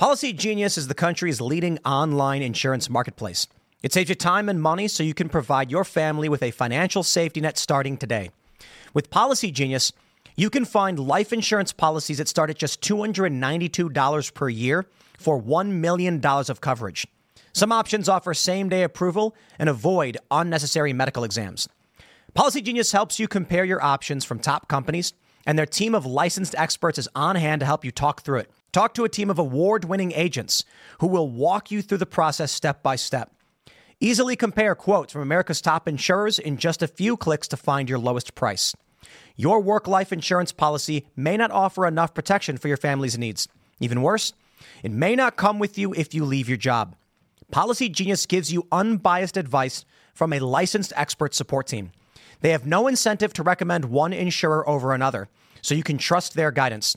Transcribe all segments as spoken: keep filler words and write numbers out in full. Policy Genius is the country's leading online insurance marketplace. It saves you time and money so you can provide your family with a financial safety net starting today. With Policy Genius, you can find life insurance policies that start at just two hundred ninety-two dollars per year for one million dollars of coverage. Some options offer same-day approval and avoid unnecessary medical exams. Policy Genius helps you compare your options from top companies, and their team of licensed experts is on hand to help you talk through it. Talk to a team of award-winning agents who will walk you through the process step by step. Easily compare quotes from America's top insurers in just a few clicks to find your lowest price. Your work-life insurance policy may not offer enough protection for your family's needs. Even worse, it may not come with you if you leave your job. Policy Genius gives you unbiased advice from a licensed expert support team. They have no incentive to recommend one insurer over another, so you can trust their guidance.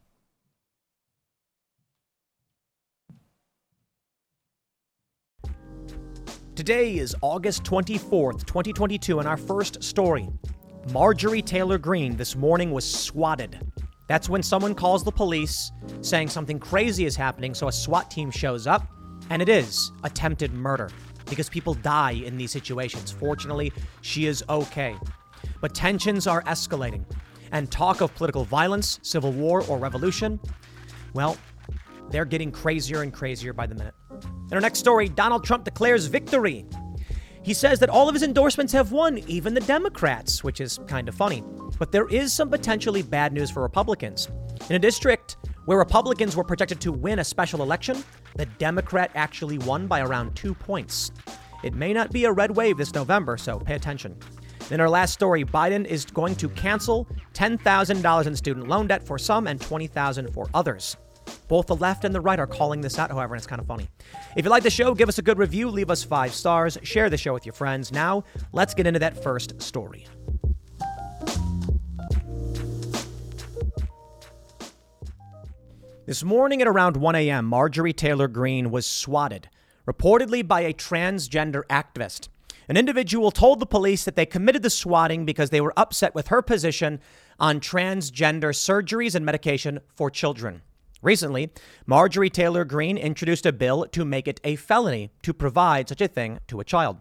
Today is August twenty-fourth, twenty twenty-two, and our first story. Marjorie Taylor Greene this morning was swatted. That's when someone calls the police saying something crazy is happening, so a SWAT team shows up, and it is attempted murder because people die in these situations. Fortunately, she is okay. But tensions are escalating, and talk of political violence, civil war, or revolution, well, they're getting crazier and crazier by the minute. In our next story, Donald Trump declares victory. He says that all of his endorsements have won, even the Democrats, which is kind of funny. But there is some potentially bad news for Republicans. In a district where Republicans were projected to win a special election, the Democrat actually won by around two points. It may not be a red wave this November, so pay attention. In our last story, Biden is going to cancel ten thousand dollars in student loan debt for some and twenty thousand dollars for others. Both the left and the right are calling this out, however, and it's kind of funny. If you like the show, give us a good review, leave us five stars, share the show with your friends. Now, let's get into that first story. This morning at around one a.m., Marjorie Taylor Greene was swatted, reportedly by a transgender activist. An individual told the police that they committed the swatting because they were upset with her position on transgender surgeries and medication for children. Recently, Marjorie Taylor Greene introduced a bill to make it a felony to provide such a thing to a child.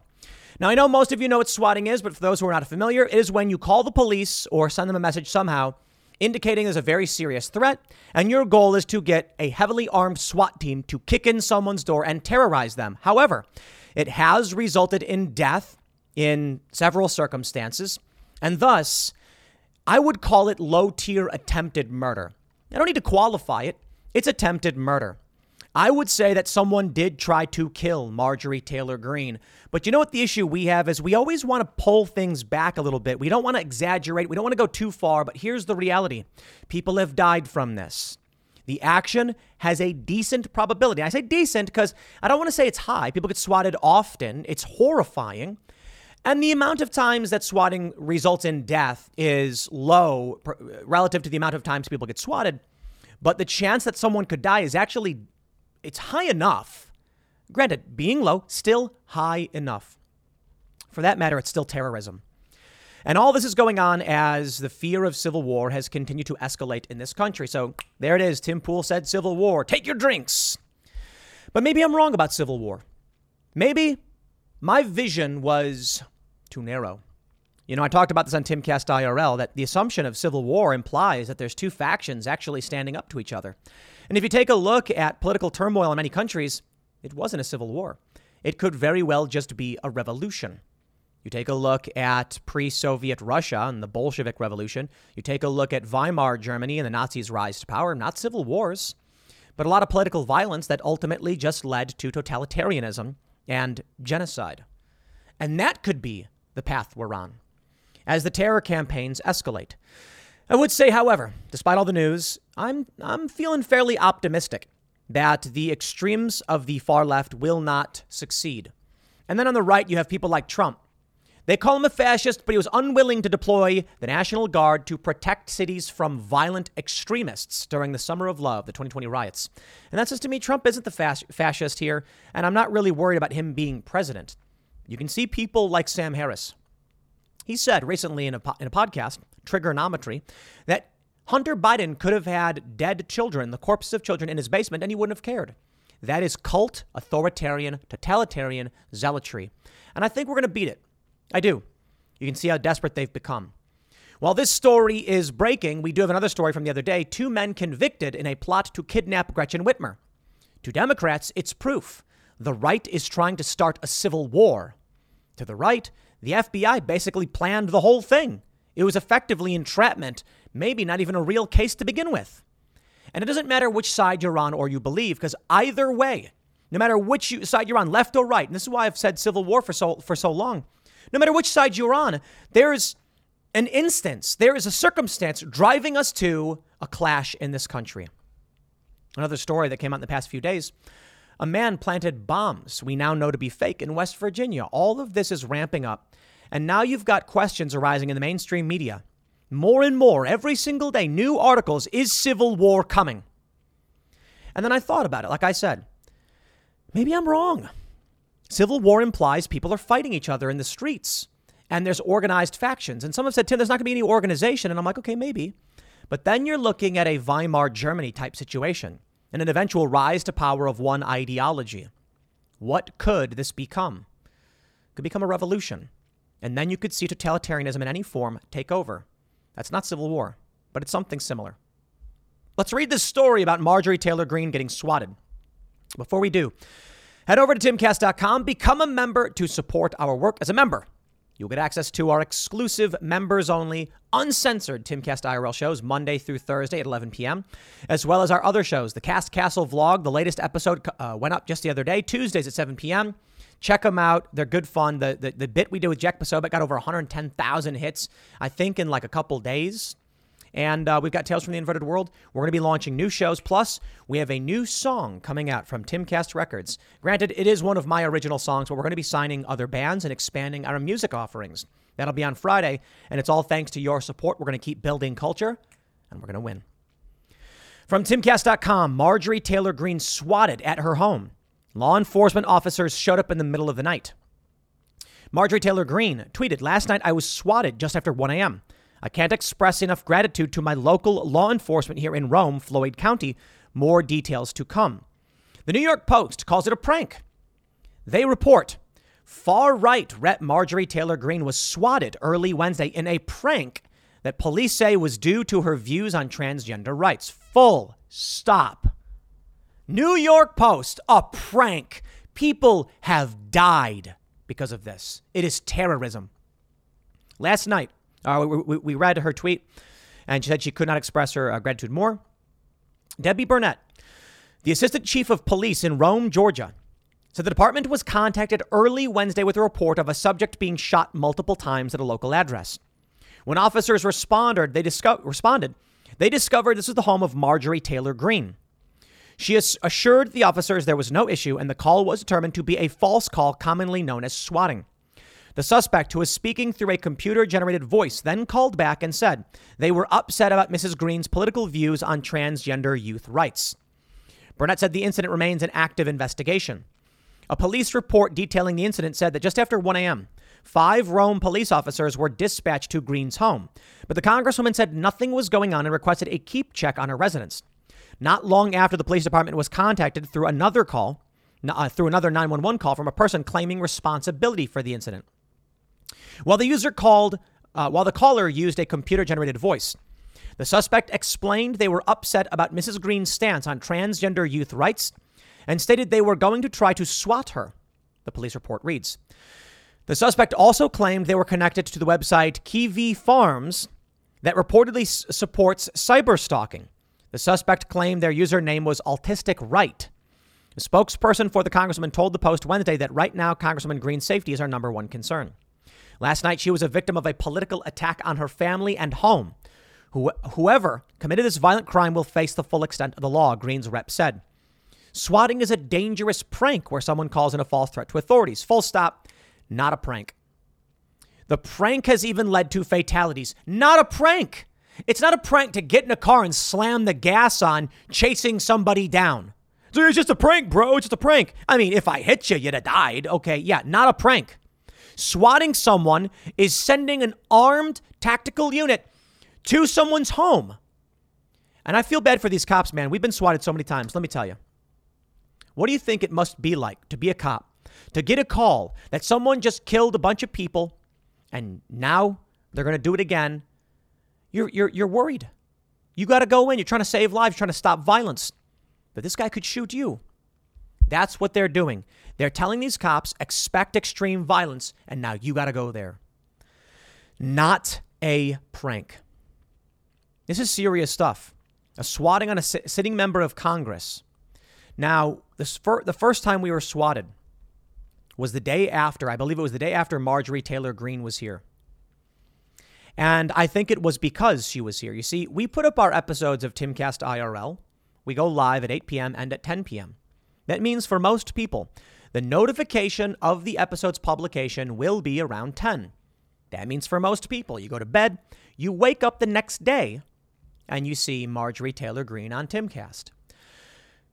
Now, I know most of you know what swatting is, but for those who are not familiar, it is when you call the police or send them a message somehow indicating there's a very serious threat, and your goal is to get a heavily armed SWAT team to kick in someone's door and terrorize them. However, it has resulted in death in several circumstances, and thus, I would call it low-tier attempted murder. I don't need to qualify it. It's attempted murder. I would say that someone did try to kill Marjorie Taylor Greene. But you know what the issue we have is we always want to pull things back a little bit. We don't want to exaggerate. We don't want to go too far. But here's the reality. People have died from this. The action has a decent probability. I say decent because I don't want to say it's high. People get swatted often. It's horrifying. And the amount of times that swatting results in death is low relative to the amount of times people get swatted. But the chance that someone could die is actually, it's high enough. Granted, being low, still high enough. For that matter, it's still terrorism. And all this is going on as the fear of civil war has continued to escalate in this country. So there it is. Tim Pool said civil war. Take your drinks. But maybe I'm wrong about civil war. Maybe my vision was too narrow. You know, I talked about this on Timcast I R L, that the assumption of civil war implies that there's two factions actually standing up to each other. And if you take a look at political turmoil in many countries, it wasn't a civil war. It could very well just be a revolution. You take a look at pre-Soviet Russia and the Bolshevik Revolution. You take a look at Weimar Germany and the Nazis' rise to power. Not civil wars, but a lot of political violence that ultimately just led to totalitarianism and genocide. And that could be the path we're on as the terror campaigns escalate. I would say, however, despite all the news, I'm I'm feeling fairly optimistic that the extremes of the far left will not succeed. And then on the right, you have people like Trump. They call him a fascist, but he was unwilling to deploy the National Guard to protect cities from violent extremists during the Summer of Love, the twenty twenty riots. And that says to me, Trump isn't the fas- fascist here, and I'm not really worried about him being president. You can see people like Sam Harris. He said recently in a, po- in a podcast, Triggernometry, that Hunter Biden could have had dead children, the corpses of children in his basement, and he wouldn't have cared. That is cult, authoritarian, totalitarian zealotry. And I think we're going to beat it. I do. You can see how desperate they've become. While this story is breaking, we do have another story from the other day. Two men convicted in a plot to kidnap Gretchen Whitmer. To Democrats, it's proof. The right is trying to start a civil war. To the right, the F B I basically planned the whole thing. It was effectively entrapment, maybe not even a real case to begin with. And it doesn't matter which side you're on or you believe, because either way, no matter which side you're on, left or right, and this is why I've said civil war for so for so long, no matter which side you're on, there is an instance, there is a circumstance driving us to a clash in this country. Another story that came out in the past few days, a man planted bombs we now know to be fake in West Virginia. All of this is ramping up. And now you've got questions arising in the mainstream media. More and more, every single day, new articles, is civil war coming? And then I thought about it. Like I said, maybe I'm wrong. Civil war implies people are fighting each other in the streets and there's organized factions. And some have said, Tim, there's not going to be any organization. And I'm like, okay, maybe. But then you're looking at a Weimar Germany type situation and an eventual rise to power of one ideology. What could this become? It could become a revolution. And then you could see totalitarianism in any form take over. That's not civil war, but it's something similar. Let's read this story about Marjorie Taylor Greene getting swatted. Before we do, head over to timcast dot com, become a member to support our work. As a member, you'll get access to our exclusive members-only, uncensored Timcast I R L shows Monday through Thursday at eleven p.m., as well as our other shows. The Cast Castle vlog, the latest episode uh, went up just the other day, Tuesdays at seven p.m., Check them out. They're good fun. The the, the bit we did with Jack Posobiec got over one hundred ten thousand hits, I think, in like a couple days. And uh, we've got Tales from the Inverted World. We're going to be launching new shows. Plus, we have a new song coming out from Timcast Records. Granted, it is one of my original songs, but we're going to be signing other bands and expanding our music offerings. That'll be on Friday. And it's all thanks to your support. We're going to keep building culture, and we're going to win. From timcast dot com, Marjorie Taylor Greene swatted at her home. Law enforcement officers showed up in the middle of the night. Marjorie Taylor Greene tweeted, "Last night I was swatted just after one a.m. I can't express enough gratitude to my local law enforcement here in Rome, Floyd County. More details to come." The New York Post calls it a prank. They report, far-right Rep Marjorie Taylor Greene was swatted early Wednesday in a prank that police say was due to her views on transgender rights. Full stop. New York Post, a prank. People have died because of this. It is terrorism. Last night, uh, we, we, we read her tweet, and she said she could not express her uh, gratitude more. Debbie Burnett, the assistant chief of police in Rome, Georgia, said the department was contacted early Wednesday with a report of a subject being shot multiple times at a local address. When officers responded, they, disco- responded, they discovered this was the home of Marjorie Taylor Greene. She assured the officers there was no issue, and the call was determined to be a false call, commonly known as swatting. The suspect, who was speaking through a computer-generated voice, then called back and said they were upset about Missus Green's political views on transgender youth rights. Burnett said the incident remains an active investigation. A police report detailing the incident said that just after one a.m., five Rome police officers were dispatched to Green's home, but the congresswoman said nothing was going on and requested a keep check on her residence. Not long after the police department was contacted through another call, uh, through another nine one one call from a person claiming responsibility for the incident. While the user called, uh, while the caller used a computer-generated voice, the suspect explained they were upset about Missus Green's stance on transgender youth rights and stated they were going to try to swat her. The police report reads, the suspect also claimed they were connected to the website Kiwi Farms that reportedly s- supports cyberstalking. The suspect claimed their username was Autistic Right. A spokesperson for the congressman told the Post Wednesday that right now, Congresswoman Green's safety is our number one concern. Last night, she was a victim of a political attack on her family and home. Who, whoever committed this violent crime will face the full extent of the law, Green's rep said. Swatting is a dangerous prank where someone calls in a false threat to authorities. Full stop. Not a prank. The prank has even led to fatalities. Not a prank. It's not a prank to get in a car and slam the gas on, chasing somebody down. So it's just a prank, bro. It's just a prank. I mean, if I hit you, you'd have died. Okay, yeah, not a prank. Swatting someone is sending an armed tactical unit to someone's home. And I feel bad for these cops, man. We've been swatted so many times. Let me tell you. What do you think it must be like to be a cop, to get a call that someone just killed a bunch of people and now they're going to do it again? You're, you're, you're worried. You got to go in. You're trying to save lives, trying to stop violence. But this guy could shoot you. That's what they're doing. They're telling these cops, expect extreme violence, and now you got to go there. Not a prank. This is serious stuff. A swatting on a sitting member of Congress. Now, this fir- the first time we were swatted was the day after, I believe it was the day after Marjorie Taylor Greene was here. And I think it was because she was here. You see, we put up our episodes of Timcast I R L. We go live at eight p.m. and at ten p.m. That means for most people, the notification of the episode's publication will be around ten. That means for most people, you go to bed, you wake up the next day, and you see Marjorie Taylor Greene on Timcast.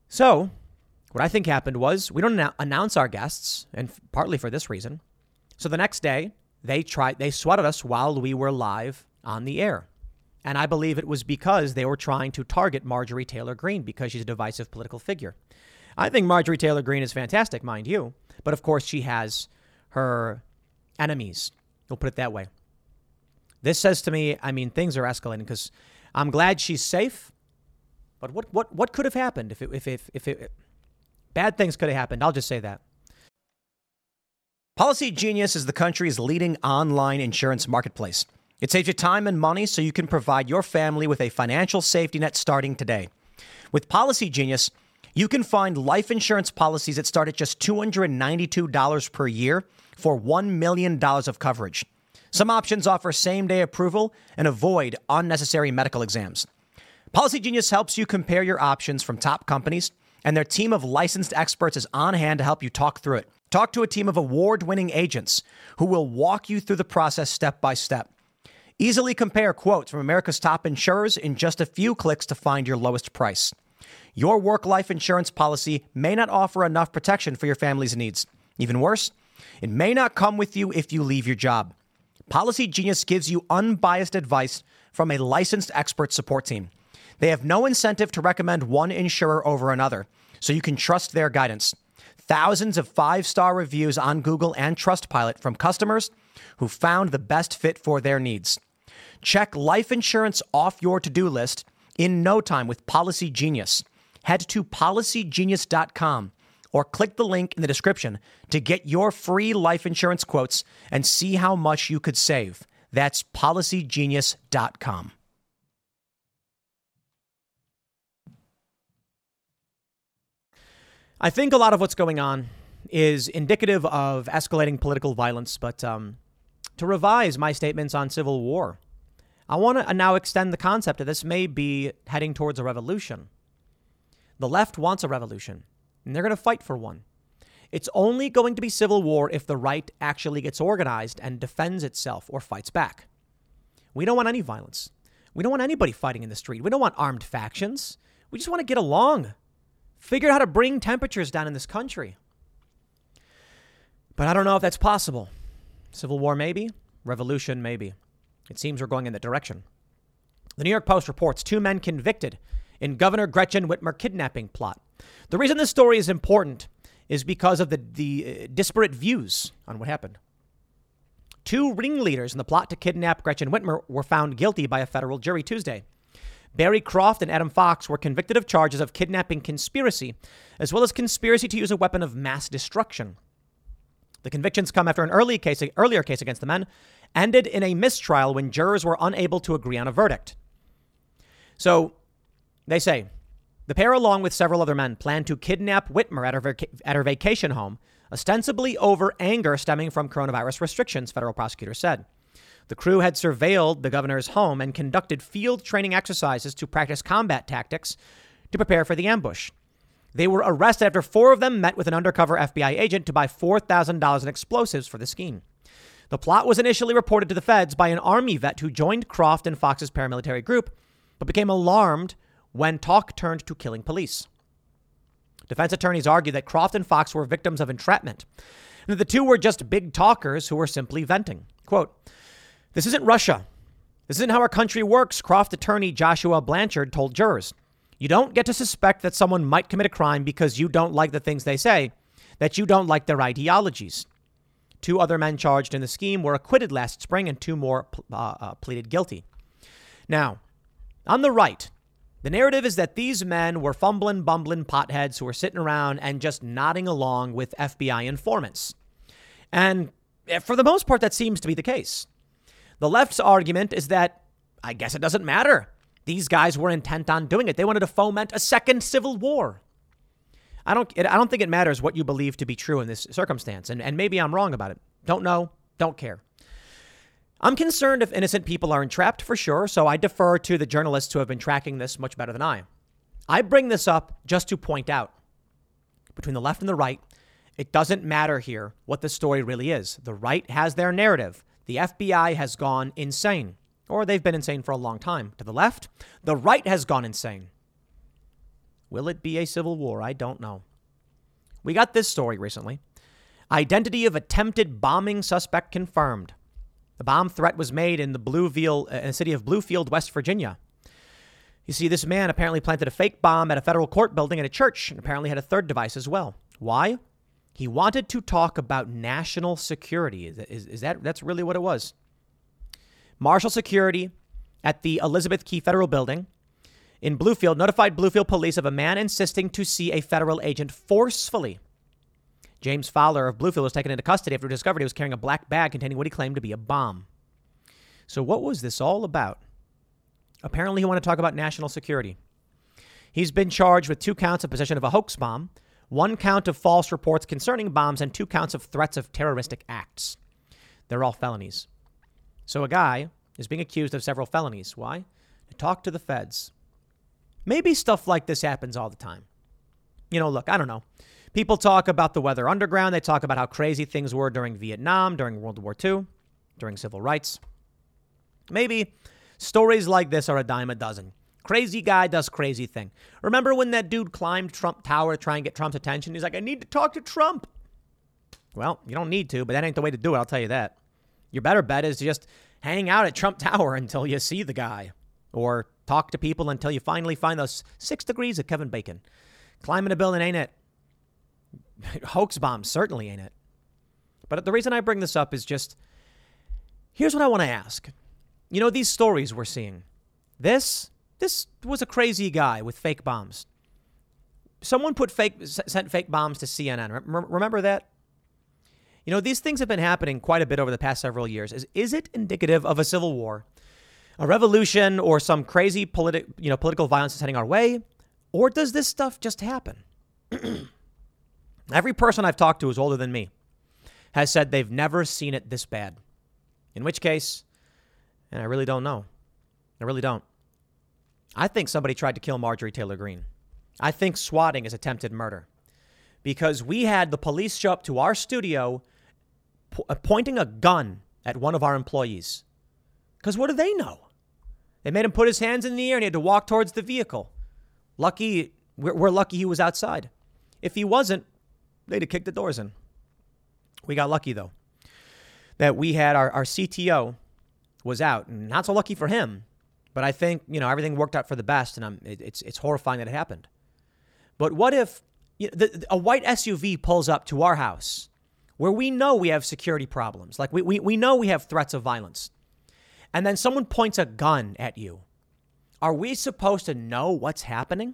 So what I think happened was we don't announce our guests, and partly for this reason. So the next day, they tried, they swatted us while we were live on the air. And I believe it was because they were trying to target Marjorie Taylor Greene because she's a divisive political figure. I think Marjorie Taylor Greene is fantastic, mind you. But of course, she has her enemies. We'll put it that way. This says to me, I mean, things are escalating because I'm glad she's safe. But what what what could have happened if it, if if if it, bad things could have happened? I'll just say that. Policy Genius is the country's leading online insurance marketplace. It saves you time and money so you can provide your family with a financial safety net starting today. With Policy Genius, you can find life insurance policies that start at just two hundred ninety-two dollars per year for one million dollars of coverage. Some options offer same-day approval and avoid unnecessary medical exams. Policy Genius helps you compare your options from top companies, and their team of licensed experts is on hand to help you talk through it. Talk to a team of award-winning agents who will walk you through the process step by step. Easily compare quotes from America's top insurers in just a few clicks to find your lowest price. Your work-life insurance policy may not offer enough protection for your family's needs. Even worse, it may not come with you if you leave your job. Policy Genius gives you unbiased advice from a licensed expert support team. They have no incentive to recommend one insurer over another, so you can trust their guidance. Thousands of five-star reviews on Google and Trustpilot from customers who found the best fit for their needs. Check life insurance off your to-do list in no time with Policy Genius. Head to policy genius dot com or click the link in the description to get your free life insurance quotes and see how much you could save. That's policy genius dot com. I think a lot of what's going on is indicative of escalating political violence, but um, to revise my statements on civil war, I want to now extend the concept that this may be heading towards a revolution. The left wants a revolution, and they're going to fight for one. It's only going to be civil war if the right actually gets organized and defends itself or fights back. We don't want any violence. We don't want anybody fighting in the street. We don't want armed factions. We just want to get along, figure out how to bring temperatures down in this country. But I don't know if that's possible. Civil war, maybe. Revolution, maybe. It seems we're going in that direction. The New York Post reports two men convicted in Governor Gretchen Whitmer kidnapping plot. The reason this story is important is because of the, the uh, disparate views on what happened. Two ringleaders in the plot to kidnap Gretchen Whitmer were found guilty by a federal jury Tuesday. Barry Croft and Adam Fox were convicted of charges of kidnapping conspiracy, as well as conspiracy to use a weapon of mass destruction. The convictions come after an early case, earlier case against the men ended in a mistrial when jurors were unable to agree on a verdict. So they say the pair, along with several other men, planned to kidnap Whitmer at her, vac- at her vacation home, ostensibly over anger stemming from coronavirus restrictions, federal prosecutors said. The crew had surveilled the governor's home and conducted field training exercises to practice combat tactics to prepare for the ambush. They were arrested after four of them met with an undercover F B I agent to buy four thousand dollars in explosives for the scheme. The plot was initially reported to the feds by an Army vet who joined Croft and Fox's paramilitary group, but became alarmed when talk turned to killing police. Defense attorneys argued that Croft and Fox were victims of entrapment, and that the two were just big talkers who were simply venting. Quote, "This isn't Russia. This isn't how our country works," Croft attorney Joshua Blanchard told jurors. "You don't get to suspect that someone might commit a crime because you don't like the things they say, that you don't like their ideologies." Two other men charged in the scheme were acquitted last spring, and two more uh, uh, pleaded guilty. Now, on the right, the narrative is that these men were fumbling, bumbling potheads who were sitting around and just nodding along with F B I informants. And for the most part, that seems to be the case. The left's argument is that, I guess it doesn't matter. These guys were intent on doing it. They wanted to foment a second civil war. I don't I don't think it matters what you believe to be true in this circumstance. And, and maybe I'm wrong about it. Don't know. Don't care. I'm concerned if innocent people are entrapped for sure, so I defer to the journalists who have been tracking this much better than I. I bring this up just to point out, between the left and the right, it doesn't matter here what the story really is. The right has their narrative. The F B I has gone insane, or they've been insane for a long time. To the left, the right has gone insane. Will it be a civil war? I don't know. We got this story recently. Identity of attempted bombing suspect confirmed. The bomb threat was made in the Bluefield, uh, city of Bluefield, West Virginia. You see, this man apparently planted a fake bomb at a federal court building at a church, and apparently had a third device as well. Why? He wanted to talk about national security. Is, is, is that that's really what it was? Marshal security at the Elizabeth Key Federal Building in Bluefield notified Bluefield police of a man insisting to see a federal agent forcefully. James Fowler of Bluefield was taken into custody after discovered he was carrying a black bag containing what he claimed to be a bomb. So what was this all about? Apparently, he wanted to talk about national security. He's been charged with two counts of possession of a hoax bomb, one count of false reports concerning bombs, and two counts of threats of terroristic acts. They're all felonies. So a guy is being accused of several felonies. Why? To talk to the feds. Maybe stuff like this happens all the time. You know, look, I don't know. People talk about the weather underground. They talk about how crazy things were during Vietnam, during World War Two, during civil rights. Maybe stories like this are a dime a dozen. Crazy guy does crazy thing. Remember when that dude climbed Trump Tower to try and get Trump's attention? He's like, I need to talk to Trump. Well, you don't need to, but that ain't the way to do it. I'll tell you that. Your better bet is to just hang out at Trump Tower until you see the guy, or talk to people until you finally find those six degrees of Kevin Bacon. Climbing a building ain't it. Hoax bombs certainly ain't it. But the reason I bring this up is just, here's what I want to ask. You know, these stories we're seeing, this, this was a crazy guy with fake bombs. Someone put fake, sent fake bombs to C N N. Remember that? You know, these things have been happening quite a bit over the past several years. Is, is it indicative of a civil war, a revolution, or some crazy politi- you know, political violence is heading our way? Or does this stuff just happen? Every person I've talked to who's older than me has said they've never seen it this bad. In which case, and I really don't know. I really don't. I think somebody tried to kill Marjorie Taylor Greene. I think swatting is attempted murder, because we had the police show up to our studio po- pointing a gun at one of our employees. Because what do they know? They made him put his hands in the air and he had to walk towards the vehicle. Lucky, we're, we're lucky he was outside. If he wasn't, they'd have kicked the doors in. We got lucky, though, that we had our, our C T O was out. And not so lucky for him, but I think, you know, everything worked out for the best, and I'm, it, it's it's horrifying that it happened. But what if you know, the, a white S U V pulls up to our house where we know we have security problems, like we, we, we know we have threats of violence, and then someone points a gun at you? Are we supposed to know what's happening?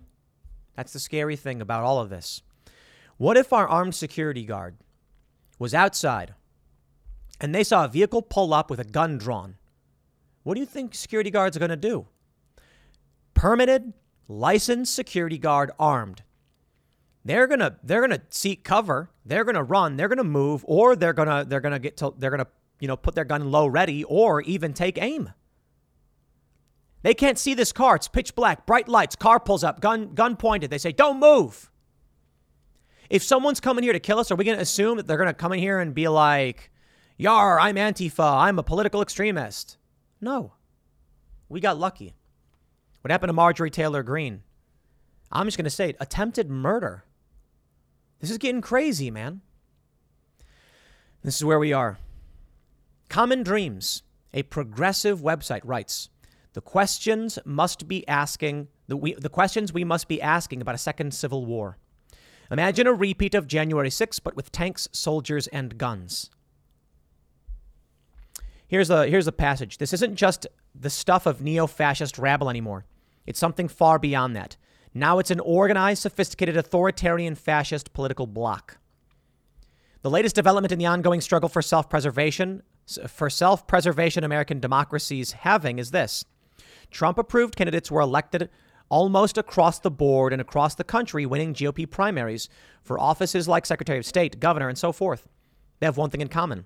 That's the scary thing about all of this. What if our armed security guard was outside and they saw a vehicle pull up with a gun drawn? What do you think security guards are going to do? Permitted, licensed security guard armed. They're going to they're going to seek cover, they're going to run, they're going to move, or they're going to they're going to get to, they're going to, you know, put their gun low ready or even take aim. They can't see this car. It's pitch black, bright lights, car pulls up, gun gun pointed. They say, "Don't move." If someone's coming here to kill us, are we going to assume that they're going to come in here and be like, Yar, I'm Antifa. I'm a political extremist. No. We got lucky. What happened to Marjorie Taylor Greene? I'm just going to say it. Attempted murder. This is getting crazy, man. This is where we are. Common Dreams, a progressive website, writes, the questions must be asking, the, we, the questions we must be asking about a second civil war. Imagine a repeat of January sixth, but with tanks, soldiers, and guns. Here's a, here's a passage. This isn't just the stuff of neo-fascist rabble anymore. It's something far beyond that. Now it's an organized, sophisticated, authoritarian, fascist political bloc. The latest development in the ongoing struggle for self-preservation, for self-preservation American democracies having is this. Trump-approved candidates were elected almost across the board and across the country, winning G O P primaries for offices like Secretary of State, Governor, and so forth. They have one thing in common,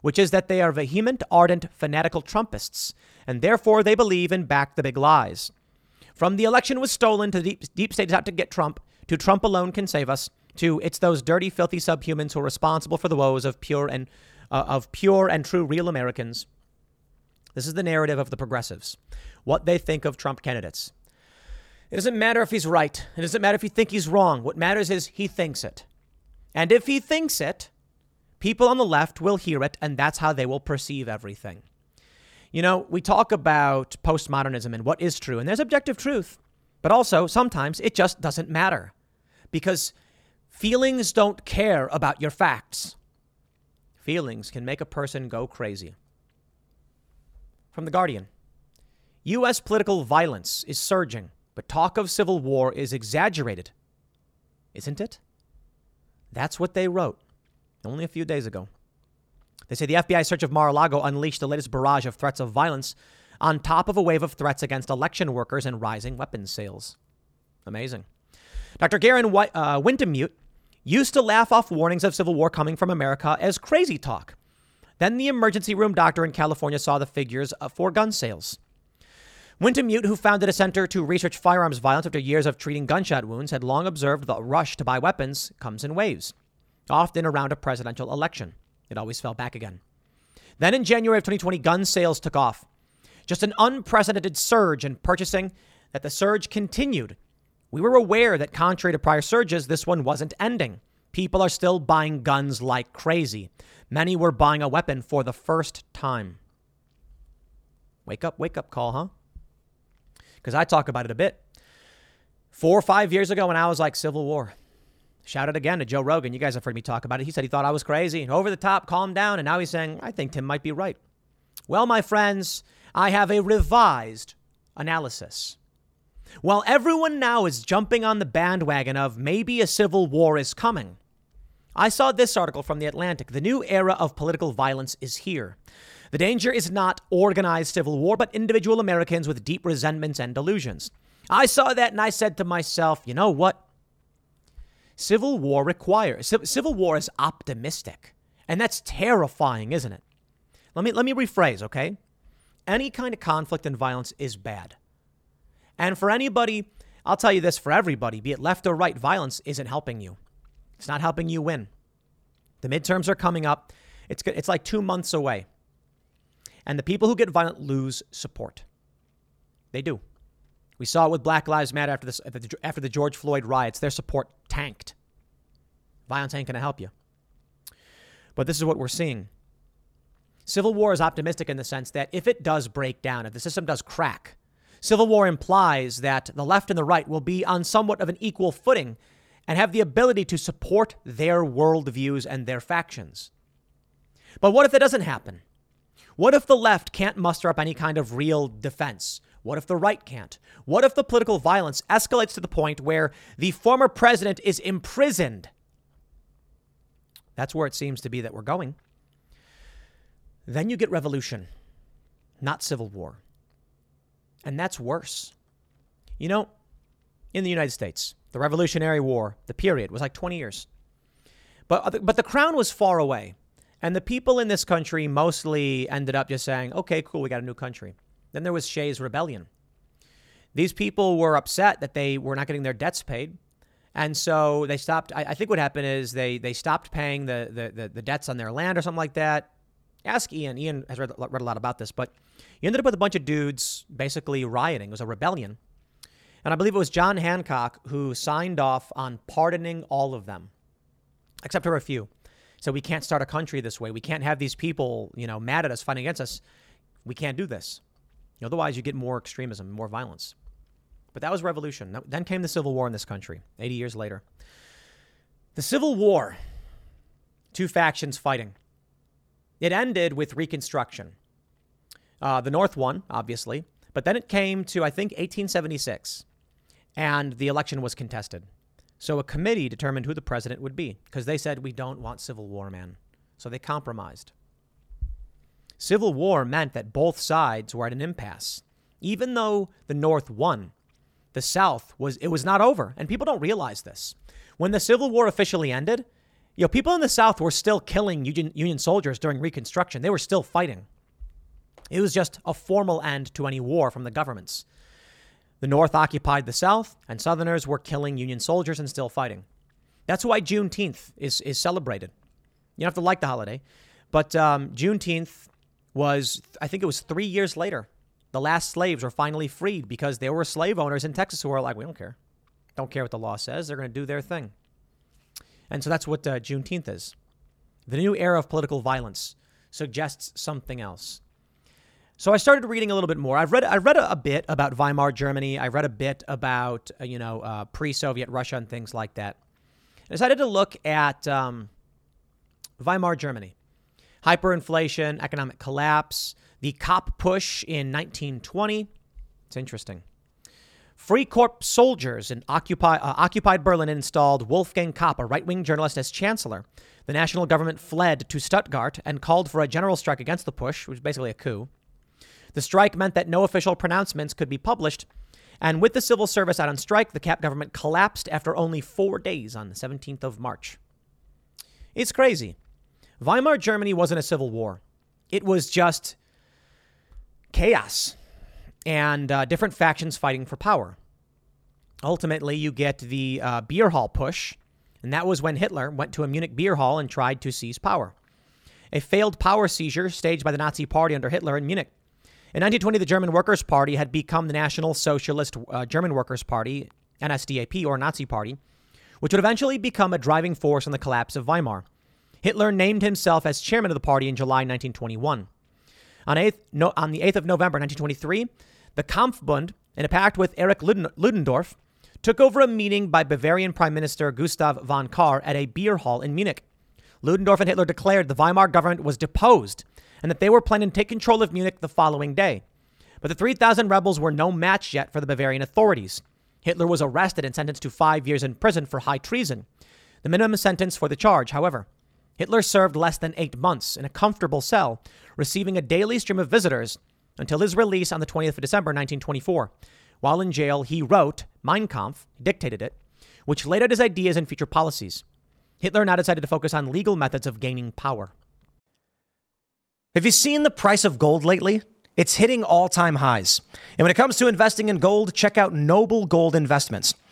which is that they are vehement, ardent, fanatical Trumpists, and therefore they believe and back the big lies. From the election was stolen to the deep, deep state is out to get Trump, to Trump alone can save us, to it's those dirty, filthy subhumans who are responsible for the woes of pure and uh, of pure and true real Americans. This is the narrative of the progressives, what they think of Trump candidates. It doesn't matter if he's right. It doesn't matter if you think he's wrong. What matters is he thinks it. And if he thinks it, people on the left will hear it, and that's how they will perceive everything. You know, we talk about postmodernism and what is true, and there's objective truth, but also sometimes it just doesn't matter because feelings don't care about your facts. Feelings can make a person go crazy. From The Guardian, U S political violence is surging, but talk of civil war is exaggerated. Isn't it? That's what they wrote only a few days ago. They say the F B I search of Mar-a-Lago unleashed the latest barrage of threats of violence on top of a wave of threats against election workers and rising weapons sales. Amazing. Doctor Garen uh, Wintemute used to laugh off warnings of civil war coming from America as crazy talk. Then the emergency room doctor in California saw the figures for gun sales. Wintemute, who founded a center to research firearms violence after years of treating gunshot wounds, had long observed the rush to buy weapons comes in waves, often around a presidential election. It always fell back again. Then in January of twenty twenty, gun sales took off. Just an unprecedented surge in purchasing that the surge continued. We were aware that contrary to prior surges, this one wasn't ending. People are still buying guns like crazy. Many were buying a weapon for the first time. Wake up, wake up call, huh? Because I talk about it a bit. Four or five years ago when I was like, Civil War. Shout out again to Joe Rogan. You guys have heard me talk about it. He said he thought I was crazy. Over the top, calm down. And now he's saying, I think Tim might be right. Well, my friends, I have a revised analysis. While everyone now is jumping on the bandwagon of maybe a civil war is coming, I saw this article from The Atlantic. The new era of political violence is here. The danger is not organized civil war, but individual Americans with deep resentments and delusions. I saw that and I said to myself, you know what? Civil war requires, civil war is optimistic, and that's terrifying, isn't it? Let me let me rephrase, okay? Any kind of conflict and violence is bad. And for anybody, I'll tell you this, for everybody, be it left or right, violence isn't helping you. It's not helping you win. The midterms are coming up. It's it's like two months away. And the people who get violent lose support. They do. We saw it with Black Lives Matter after, this, after the George Floyd riots. Their support tanked. Violence ain't going to help you. But this is what we're seeing. Civil war is optimistic in the sense that if it does break down, if the system does crack, civil war implies that the left and the right will be on somewhat of an equal footing and have the ability to support their worldviews and their factions. But what if that doesn't happen? What if the left can't muster up any kind of real defense? What if the right can't? What if the political violence escalates to the point where the former president is imprisoned? That's where it seems to be that we're going. Then you get revolution, not civil war. And that's worse. You know, in the United States, the Revolutionary War, the period was like twenty years. But, but the crown was far away. And the people in this country mostly ended up just saying, okay, cool, we got a new country. Then there was Shays' Rebellion. These people were upset that they were not getting their debts paid. And so they stopped. I, I think what happened is they they stopped paying the, the, the, the debts on their land or something like that. Ask Ian. Ian has read, read a lot about this, but you ended up with a bunch of dudes basically rioting. It was a rebellion. And I believe it was John Hancock who signed off on pardoning all of them, except for a few. So we can't start a country this way. We can't have these people, you know, mad at us, fighting against us. We can't do this. Otherwise, you get more extremism, more violence. But that was revolution. Then came the Civil War in this country, eighty years later. The Civil War, two factions fighting. It ended with Reconstruction. Uh, the North won, obviously. But then it came to, I think, eighteen seventy-six. And the election was contested. So a committee determined who the president would be, because they said, we don't want civil war, man. So they compromised. Civil war meant that both sides were at an impasse. Even though the North won, the South was, it was not over. And people don't realize this. When the Civil War officially ended, you know, people in the South were still killing Union, Union soldiers during Reconstruction. They were still fighting. It was just a formal end to any war from the governments. The North occupied the South, and Southerners were killing Union soldiers and still fighting. That's why Juneteenth is, is celebrated. You don't have to like the holiday, but um, Juneteenth was, I think it was three years later, the last slaves were finally freed because there were slave owners in Texas who were like, we don't care. Don't care what the law says. They're going to do their thing. And so that's what uh, Juneteenth is. The new era of political violence suggests something else. So I started reading a little bit more. I've read I read a, a bit about Weimar Germany. I read a bit about, you know, uh, pre-Soviet Russia and things like that. I decided to look at um, Weimar Germany, hyperinflation, economic collapse, the cop push in nineteen twenty. It's interesting. Freikorps soldiers in occupy, uh, occupied Berlin installed Wolfgang Kopp, a right-wing journalist, as chancellor. The national government fled to Stuttgart and called for a general strike against the push, which was basically a coup. The strike meant that no official pronouncements could be published. And with the civil service out on strike, the Kopp government collapsed after only four days on the seventeenth of March. It's crazy. Weimar Germany wasn't a civil war. It was just chaos and uh, different factions fighting for power. Ultimately, you get the uh, Beer Hall Putsch. And that was when Hitler went to a Munich beer hall and tried to seize power. A failed power seizure staged by the Nazi Party under Hitler in Munich. In nineteen twenty, the German Workers' Party had become the National Socialist uh, German Workers' Party, N S D A P, or Nazi Party, which would eventually become a driving force in the collapse of Weimar. Hitler named himself as chairman of the party in July nineteen twenty-one. On, eighth, no, on the eighth of November, nineteen twenty-three, the Kampfbund, in a pact with Erich Luden, Ludendorff, took over a meeting by Bavarian Prime Minister Gustav von Kahr at a beer hall in Munich. Ludendorff and Hitler declared the Weimar government was deposed and that they were planning to take control of Munich the following day. But the three thousand rebels were no match yet for the Bavarian authorities. Hitler was arrested and sentenced to five years in prison for high treason, the minimum sentence for the charge, however. Hitler served less than eight months in a comfortable cell, receiving a daily stream of visitors until his release on the twentieth of December, nineteen twenty-four. While in jail, he wrote Mein Kampf, dictated it, which laid out his ideas and future policies. Hitler now decided to focus on legal methods of gaining power. Have you seen the price of gold lately? It's hitting all-time highs. And when it comes to investing in gold, check out Noble Gold Investments.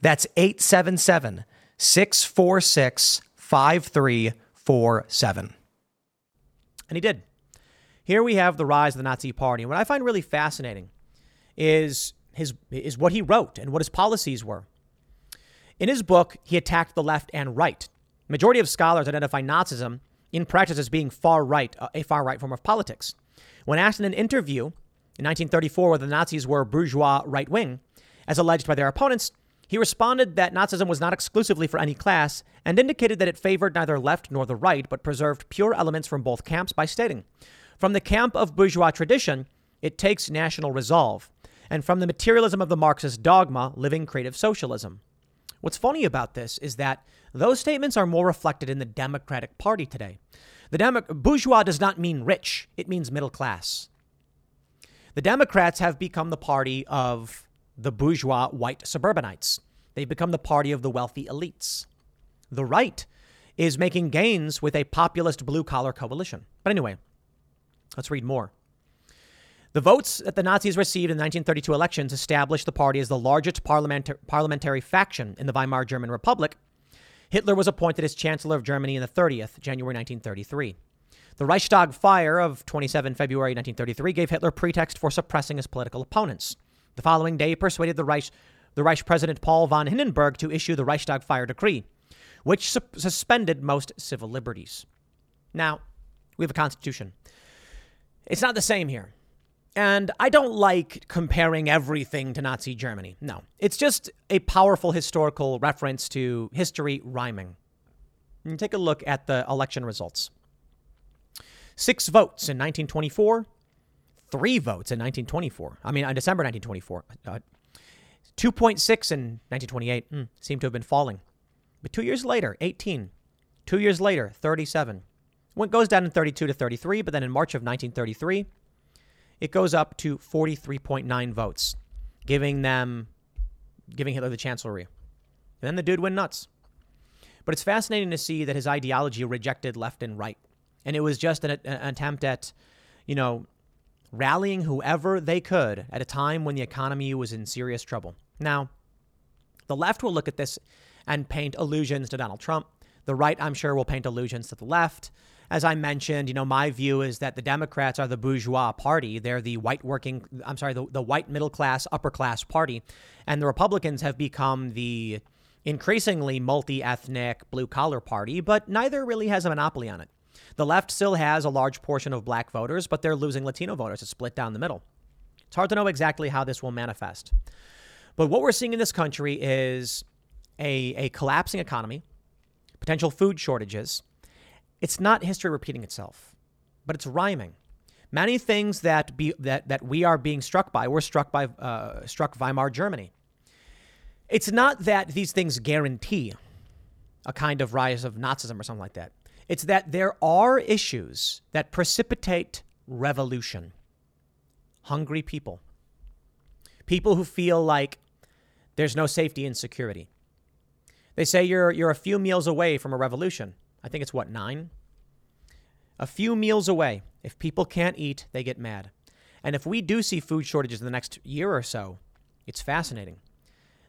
that's eight seven seven, six four six, five three four seven. And he did. Here we have the rise of the Nazi Party. And what I find really fascinating is his is what he wrote and what his policies were. In his book, he attacked the left and right. The majority of scholars identify Nazism in practice as being far right, a far right form of politics. When asked in an interview in nineteen thirty-four whether the Nazis were bourgeois right wing, as alleged by their opponents, he responded that Nazism was not exclusively for any class and indicated that it favored neither left nor the right, but preserved pure elements from both camps by stating, "From the camp of bourgeois tradition, it takes national resolve, and from the materialism of the Marxist dogma, living creative socialism." What's funny about this is that those statements are more reflected in the Democratic Party today. The Demo- bourgeois does not mean rich. It means middle class. The Democrats have become the party of the bourgeois white suburbanites. They've become the party of the wealthy elites. The right is making gains with a populist blue-collar coalition. But anyway, let's read more. The votes that the Nazis received in the nineteen thirty-two elections established the party as the largest parliamentar- parliamentary faction in the Weimar German Republic. Hitler was appointed as Chancellor of Germany on the thirtieth, January nineteen thirty-three. The Reichstag fire of the twenty-seventh of February nineteen thirty-three gave Hitler pretext for suppressing his political opponents. The following day persuaded the Reich, the Reich President Paul von Hindenburg to issue the Reichstag fire decree, which su- suspended most civil liberties. Now, we have a constitution. It's not the same here. And I don't like comparing everything to Nazi Germany. No, it's just a powerful historical reference to history rhyming. And take a look at the election results. Six votes in nineteen twenty-four. Three votes in nineteen twenty-four. I mean, in December nineteen twenty-four. Uh, two point six in nineteen twenty-eight mm, seemed to have been falling. But two years later, eighteen. Two years later, thirty-seven. It goes down in thirty-two to thirty-three, but then in March of nineteen thirty-three, it goes up to forty-three point nine votes, giving them, giving Hitler the chancellery. And then the dude went nuts. But it's fascinating to see that his ideology rejected left and right. And it was just an, an attempt at, you know, rallying whoever they could at a time when the economy was in serious trouble. Now, the left will look at this and paint allusions to Donald Trump. The right, I'm sure, will paint allusions to the left. As I mentioned, you know, my view is that the Democrats are the bourgeois party. They're the white working, I'm sorry, the, the white middle class, upper class party. And the Republicans have become the increasingly multi-ethnic blue collar party, but neither really has a monopoly on it. The left still has a large portion of black voters, but they're losing Latino voters. It's split down the middle. It's hard to know exactly how this will manifest. But what we're seeing in this country is a, a collapsing economy, potential food shortages. It's not history repeating itself, but it's rhyming. Many things that be, that that we are being struck by, we're struck by uh, struck Weimar Germany. It's not that these things guarantee a kind of rise of Nazism or something like that. It's that there are issues that precipitate revolution. Hungry people. People who feel like there's no safety and security. They say you're you're a few meals away from a revolution. I think it's what, nine? A few meals away. If people can't eat, they get mad. And if we do see food shortages in the next year or so, it's fascinating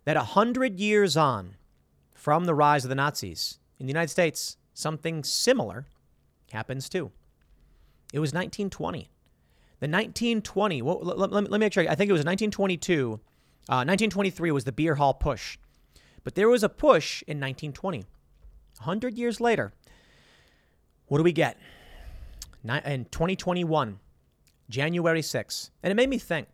that one hundred years on from the rise of the Nazis in the United States, something similar happens too. It was nineteen twenty. The nineteen twenty, well, let, let, let me make sure. I think it was nineteen twenty-two. Uh, nineteen twenty-three was the Beer Hall Putsch. But there was a push in nineteen twenty. one hundred years later, what do we get? In twenty twenty-one, January sixth. And it made me think.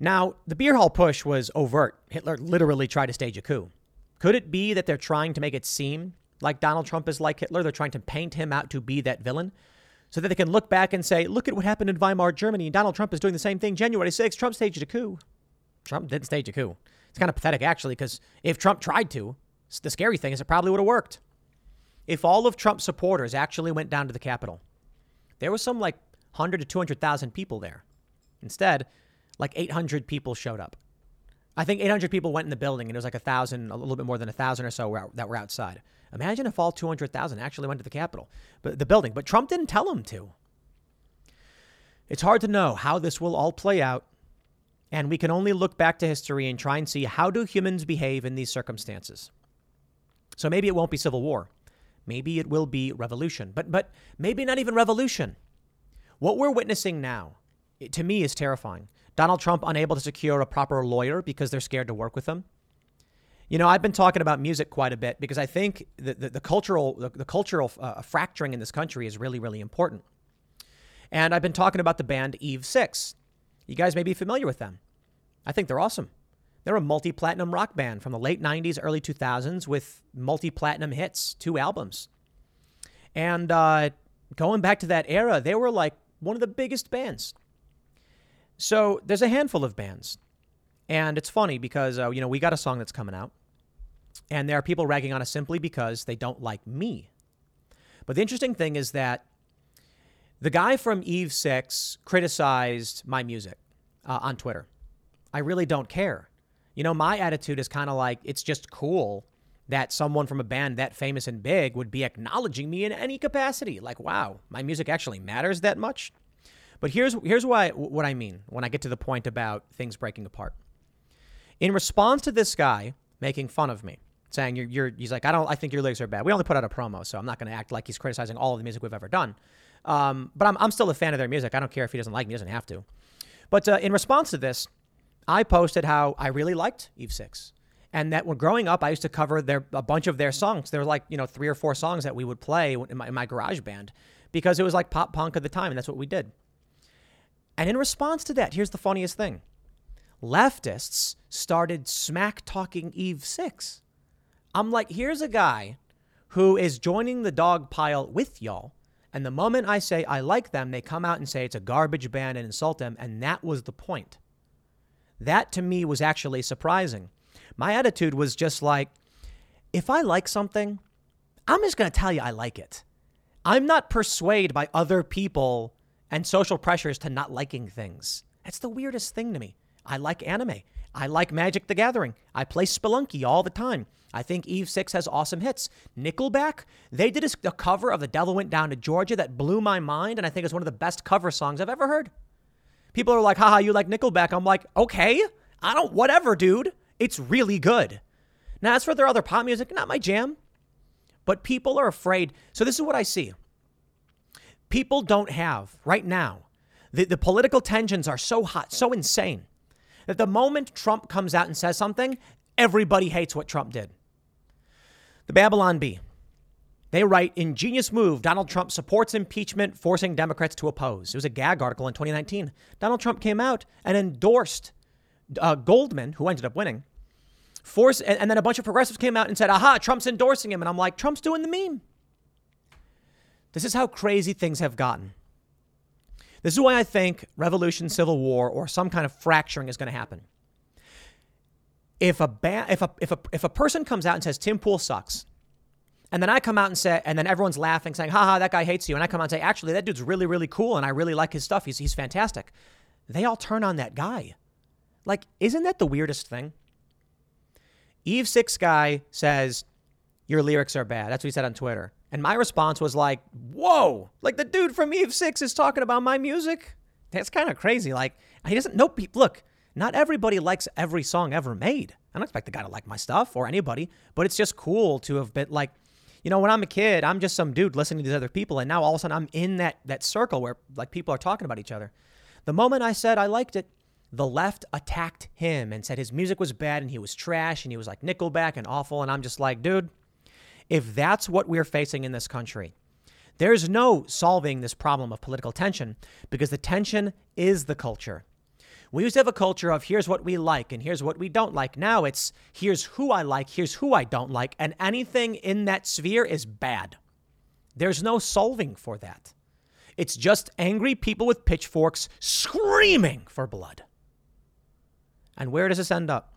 Now, the Beer Hall Putsch was overt. Hitler literally tried to stage a coup. Could it be that they're trying to make it seem like Donald Trump is like Hitler? They're trying to paint him out to be that villain so that they can look back and say, look at what happened in Weimar Germany. Donald Trump is doing the same thing. January sixth, Trump staged a coup. Trump didn't stage a coup. It's kind of pathetic, actually, because if Trump tried to, the scary thing is it probably would have worked. If all of Trump's supporters actually went down to the Capitol, there was some like one hundred to two hundred thousand people there. Instead, like eight hundred people showed up. I think eight hundred people went in the building, and it was like one thousand, a little bit more than one thousand or so were out, that were outside. Imagine if all two hundred thousand actually went to the Capitol, but the building. But Trump didn't tell them to. It's hard to know how this will all play out, and we can only look back to history and try and see how do humans behave in these circumstances. So maybe it won't be civil war. Maybe it will be revolution, but but maybe not even revolution. What we're witnessing now, it, to me, is terrifying. Donald Trump unable to secure a proper lawyer because they're scared to work with him. You know, I've been talking about music quite a bit because I think the the, the cultural the, the cultural uh, fracturing in this country is really, really important. And I've been talking about the band Eve Six. You guys may be familiar with them. I think they're awesome. They're a multi-platinum rock band from the late nineties, early two thousands with multi-platinum hits, two albums. And uh, going back to that era, they were like one of the biggest bands. So there's a handful of bands. And it's funny because, uh, you know, we got a song that's coming out. And there are people ragging on us simply because they don't like me. But the interesting thing is that the guy from Eve Six criticized my music uh, on Twitter. I really don't care. You know, my attitude is kind of like, it's just cool that someone from a band that famous and big would be acknowledging me in any capacity. Like, wow, my music actually matters that much. But here's here's why, what I mean when I get to the point about things breaking apart. In response to this guy making fun of me, saying you're, you're he's like, I don't, I think your lyrics are bad. We only put out a promo, so I'm not going to act like he's criticizing all of the music we've ever done. Um, but I'm I'm still a fan of their music. I don't care if he doesn't like me, he doesn't have to. But uh, in response to this, I posted how I really liked Eve Six, and that when growing up, I used to cover their a bunch of their songs. There were like, you know, three or four songs that we would play in my, in my garage band because it was like pop punk at the time, and that's what we did. And in response to that, here's the funniest thing. Leftists started smack-talking Eve Six. I'm like, here's a guy who is joining the dog pile with y'all, and the moment I say I like them, they come out and say it's a garbage band and insult them, and that was the point. That, to me, was actually surprising. My attitude was just like, if I like something, I'm just going to tell you I like it. I'm not persuaded by other people and social pressures to not liking things. That's the weirdest thing to me. I like anime. I like Magic the Gathering. I play Spelunky all the time. I think Eve Six has awesome hits. Nickelback, they did a cover of The Devil Went Down to Georgia that blew my mind, and I think it's one of the best cover songs I've ever heard. People are like, haha, you like Nickelback. I'm like, okay, I don't, whatever, dude. It's really good. Now, as for their other pop music, not my jam. But people are afraid. So this is what I see. People don't have, right now, the, the political tensions are so hot, so insane, that the moment Trump comes out and says something, everybody hates what Trump did. The Babylon Bee. They write, ingenious move, Donald Trump supports impeachment, forcing Democrats to oppose. It was a gag article in twenty nineteen. Donald Trump came out and endorsed uh, Goldman, who ended up winning. Force, and, and then a bunch of progressives came out and said, aha, Trump's endorsing him. And I'm like, Trump's doing the meme. This is how crazy things have gotten. This is why I think revolution, civil war, or some kind of fracturing is going to happen. If a, ba- if, a, if, a, if a person comes out and says, Tim Pool sucks, and then I come out and say, and then everyone's laughing, saying, haha, that guy hates you. And I come out and say, actually, that dude's really, really cool. And I really like his stuff. He's he's fantastic. They all turn on that guy. Like, isn't that the weirdest thing? Eve Six guy says, your lyrics are bad. That's what he said on Twitter. And my response was like, whoa, like the dude from Eve Six is talking about my music. That's kind of crazy. Like, he doesn't know people. Look, not everybody likes every song ever made. I don't expect the guy to like my stuff or anybody, but it's just cool to have been like, you know, when I'm a kid, I'm just some dude listening to these other people. And now all of a sudden I'm in that that circle where like people are talking about each other. The moment I said I liked it, the left attacked him and said his music was bad and he was trash and he was like Nickelback and awful. And I'm just like, dude, if that's what we're facing in this country, there's no solving this problem of political tension because the tension is the culture. We used to have a culture of here's what we like and here's what we don't like. Now it's here's who I like, here's who I don't like, and anything in that sphere is bad. There's no solving for that. It's just angry people with pitchforks screaming for blood. And where does this end up?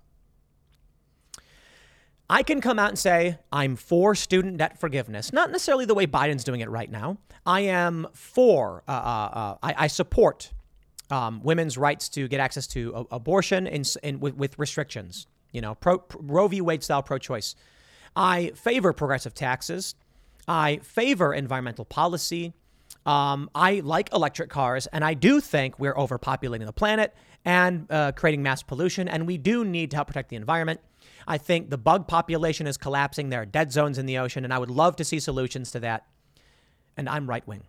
I can come out and say, I'm for student debt forgiveness. Not necessarily the way Biden's doing it right now. I am for, uh, uh, I, I support Um, women's rights to get access to a- abortion in, in, with, with restrictions, you know, pro, pro, Roe v. Wade style pro-choice. I favor progressive taxes. I favor environmental policy. Um, I like electric cars, and I do think we're overpopulating the planet and uh, creating mass pollution, and we do need to help protect the environment. I think the bug population is collapsing. There are dead zones in the ocean, and I would love to see solutions to that. And I'm right-wing.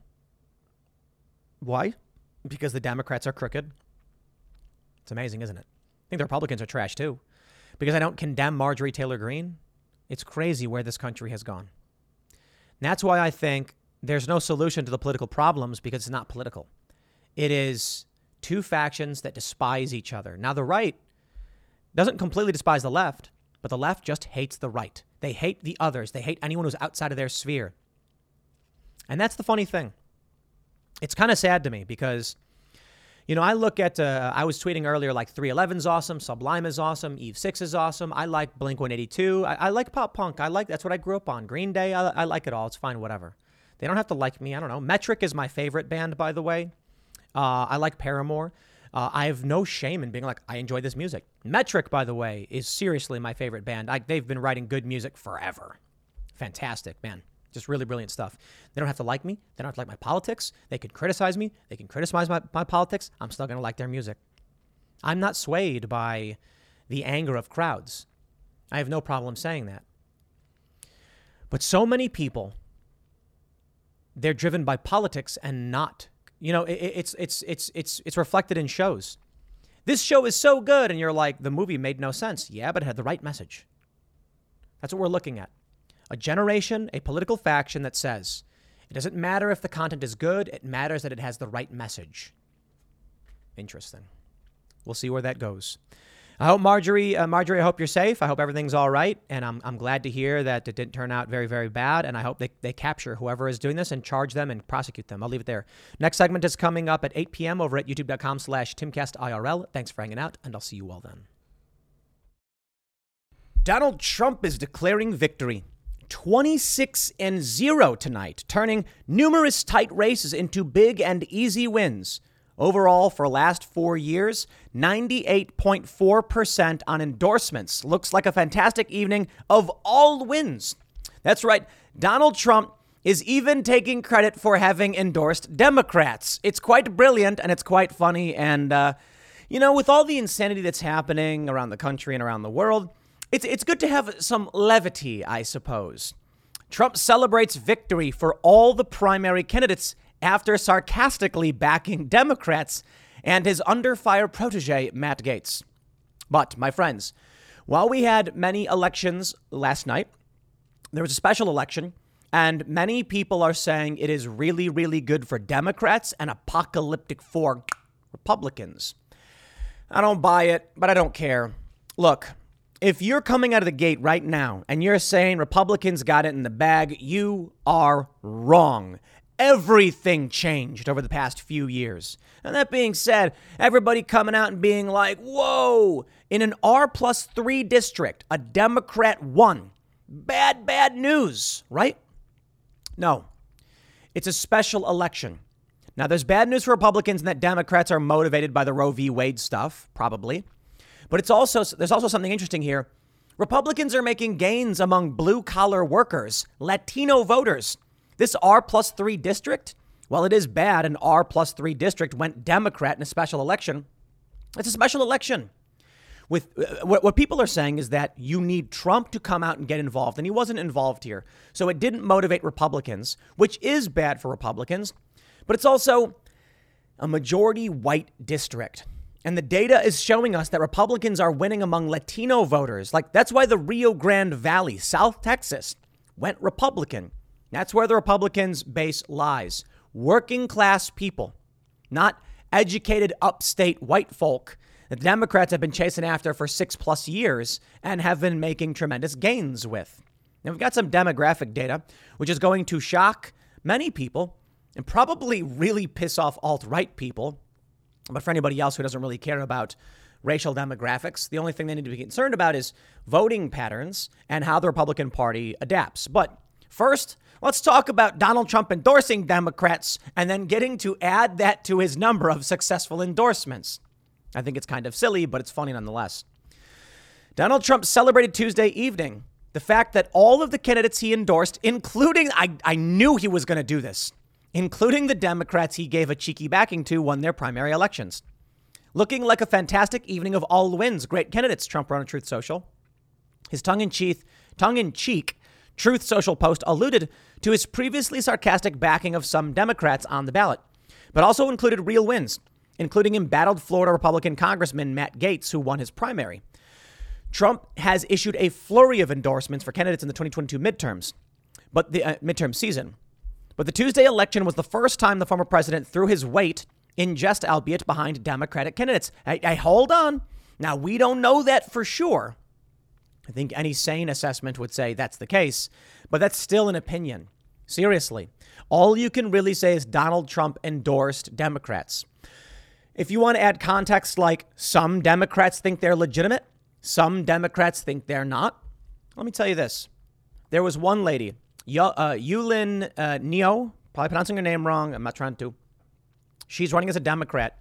Why? Because the Democrats are crooked. It's amazing, isn't it? I think the Republicans are trash, too. because I don't condemn Marjorie Taylor Greene. It's crazy where this country has gone. And that's why I think there's no solution to the political problems, because it's not political. It is two factions that despise each other. Now, the right doesn't completely despise the left, but the left just hates the right. They hate the others. They hate anyone who's outside of their sphere. And that's the funny thing. It's kind of sad to me because, you know, I look at, uh, I was tweeting earlier, like three eleven's awesome, Sublime is awesome, Eve Six is awesome. I like Blink one eighty-two. I, I like pop punk. I like, that's what I grew up on. Green Day, I, I like it all. It's fine, whatever. They don't have to like me. I don't know. Metric is my favorite band, by the way. Uh, I like Paramore. Uh, I have no shame in being like, I enjoy this music. Metric, by the way, is seriously my favorite band. I, they've been writing good music forever. Fantastic, man. Just really brilliant stuff. They don't have to like me. They don't have to like my politics. They can criticize me. They can criticize my, my politics. I'm still going to like their music. I'm not swayed by the anger of crowds. I have no problem saying that. But so many people, they're driven by politics and not, you know, it, it's it's it's it's it's reflected in shows. This show is so good. And you're like, the movie made no sense. Yeah, but it had the right message. That's what we're looking at. A generation, a political faction that says it doesn't matter if the content is good. It matters that it has the right message. Interesting. We'll see where that goes. I hope Marjorie, uh, Marjorie, I hope you're safe. I hope everything's all right. And I'm I'm glad to hear that it didn't turn out very, very bad. And I hope they, they capture whoever is doing this and charge them and prosecute them. I'll leave it there. Next segment is coming up at eight p.m. over at youtube.com slash Timcast IRL. Thanks for hanging out, and I'll see you all then. Donald Trump is declaring victory. twenty-six and zero tonight, turning numerous tight races into big and easy wins. Overall, for last four years, ninety-eight point four percent on endorsements. Looks like a fantastic evening of all wins. That's right. Donald Trump is even taking credit for having endorsed Democrats. It's quite brilliant, and it's quite funny. And, uh, you know, with all the insanity that's happening around the country and around the world, It's it's good to have some levity, I suppose. Trump celebrates victory for all the primary candidates after sarcastically backing Democrats and his under-fire protege, Matt Gaetz. But, my friends, while we had many elections last night, there was a special election, and many people are saying it is really, really good for Democrats and apocalyptic for Republicans. I don't buy it, but I don't care. Look, if you're coming out of the gate right now and you're saying Republicans got it in the bag, you are wrong. Everything changed over the past few years. And that being said, everybody coming out and being like, whoa, in an R plus three district, a Democrat won. Bad, bad news, right? No, it's a special election. Now, there's bad news for Republicans in that Democrats are motivated by the Roe v. Wade stuff, probably. But it's also there's also something interesting here. Republicans are making gains among blue collar workers, Latino voters. This R plus three district, while it is bad, an R plus three district went Democrat in a special election. It's a special election. With what, what people are saying is that you need Trump to come out and get involved. And he wasn't involved here. So it didn't motivate Republicans, which is bad for Republicans. But it's also a majority white district. And the data is showing us that Republicans are winning among Latino voters. Like, that's why the Rio Grande Valley, South Texas, went Republican. That's where the Republicans' base lies. Working class people, not educated upstate white folk that the Democrats have been chasing after for six plus years and have been making tremendous gains with. Now, we've got some demographic data, which is going to shock many people and probably really piss off alt-right people. But for anybody else who doesn't really care about racial demographics, the only thing they need to be concerned about is voting patterns and how the Republican Party adapts. But first, let's talk about Donald Trump endorsing Democrats and then getting to add that to his number of successful endorsements. I think it's kind of silly, but it's funny nonetheless. Donald Trump celebrated Tuesday evening the fact that all of the candidates he endorsed, including, I, I knew he was going to do this, including the Democrats he gave a cheeky backing to, won their primary elections. Looking like a fantastic evening of all wins. Great candidates, Trump wrote on Truth Social. His tongue-in-cheek, tongue-in-cheek Truth Social post alluded to his previously sarcastic backing of some Democrats on the ballot, but also included real wins, including embattled Florida Republican Congressman Matt Gaetz, who won his primary. Trump has issued a flurry of endorsements for candidates in the twenty twenty-two midterms, but the uh, midterm season. But the Tuesday election was the first time the former president threw his weight in jest, albeit behind Democratic candidates. I, I hold on. Now, we don't know that for sure. I think any sane assessment would say that's the case, but that's still an opinion. Seriously, all you can really say is Donald Trump endorsed Democrats. If you want to add context, like some Democrats think they're legitimate, some Democrats think they're not. Let me tell you this. There was one lady, Yulin uh, Neo, probably pronouncing her name wrong. I'm not trying to. She's running as a Democrat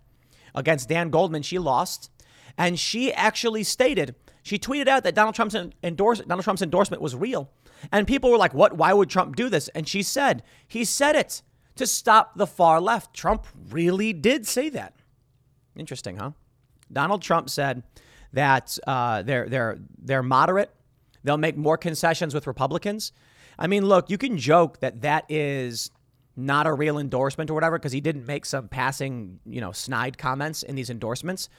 against Dan Goldman. She lost. And she actually stated, she tweeted out that Donald Trump's endorse, Donald Trump's endorsement was real. And people were like, what? Why would Trump do this? And she said, he said it to stop the far left. Trump really did say that. Interesting, huh? Donald Trump said that uh, they're they're they're moderate. They'll make more concessions with Republicans. I mean, look, you can joke that that is not a real endorsement or whatever because he didn't make some passing, you know, snide comments in these endorsements.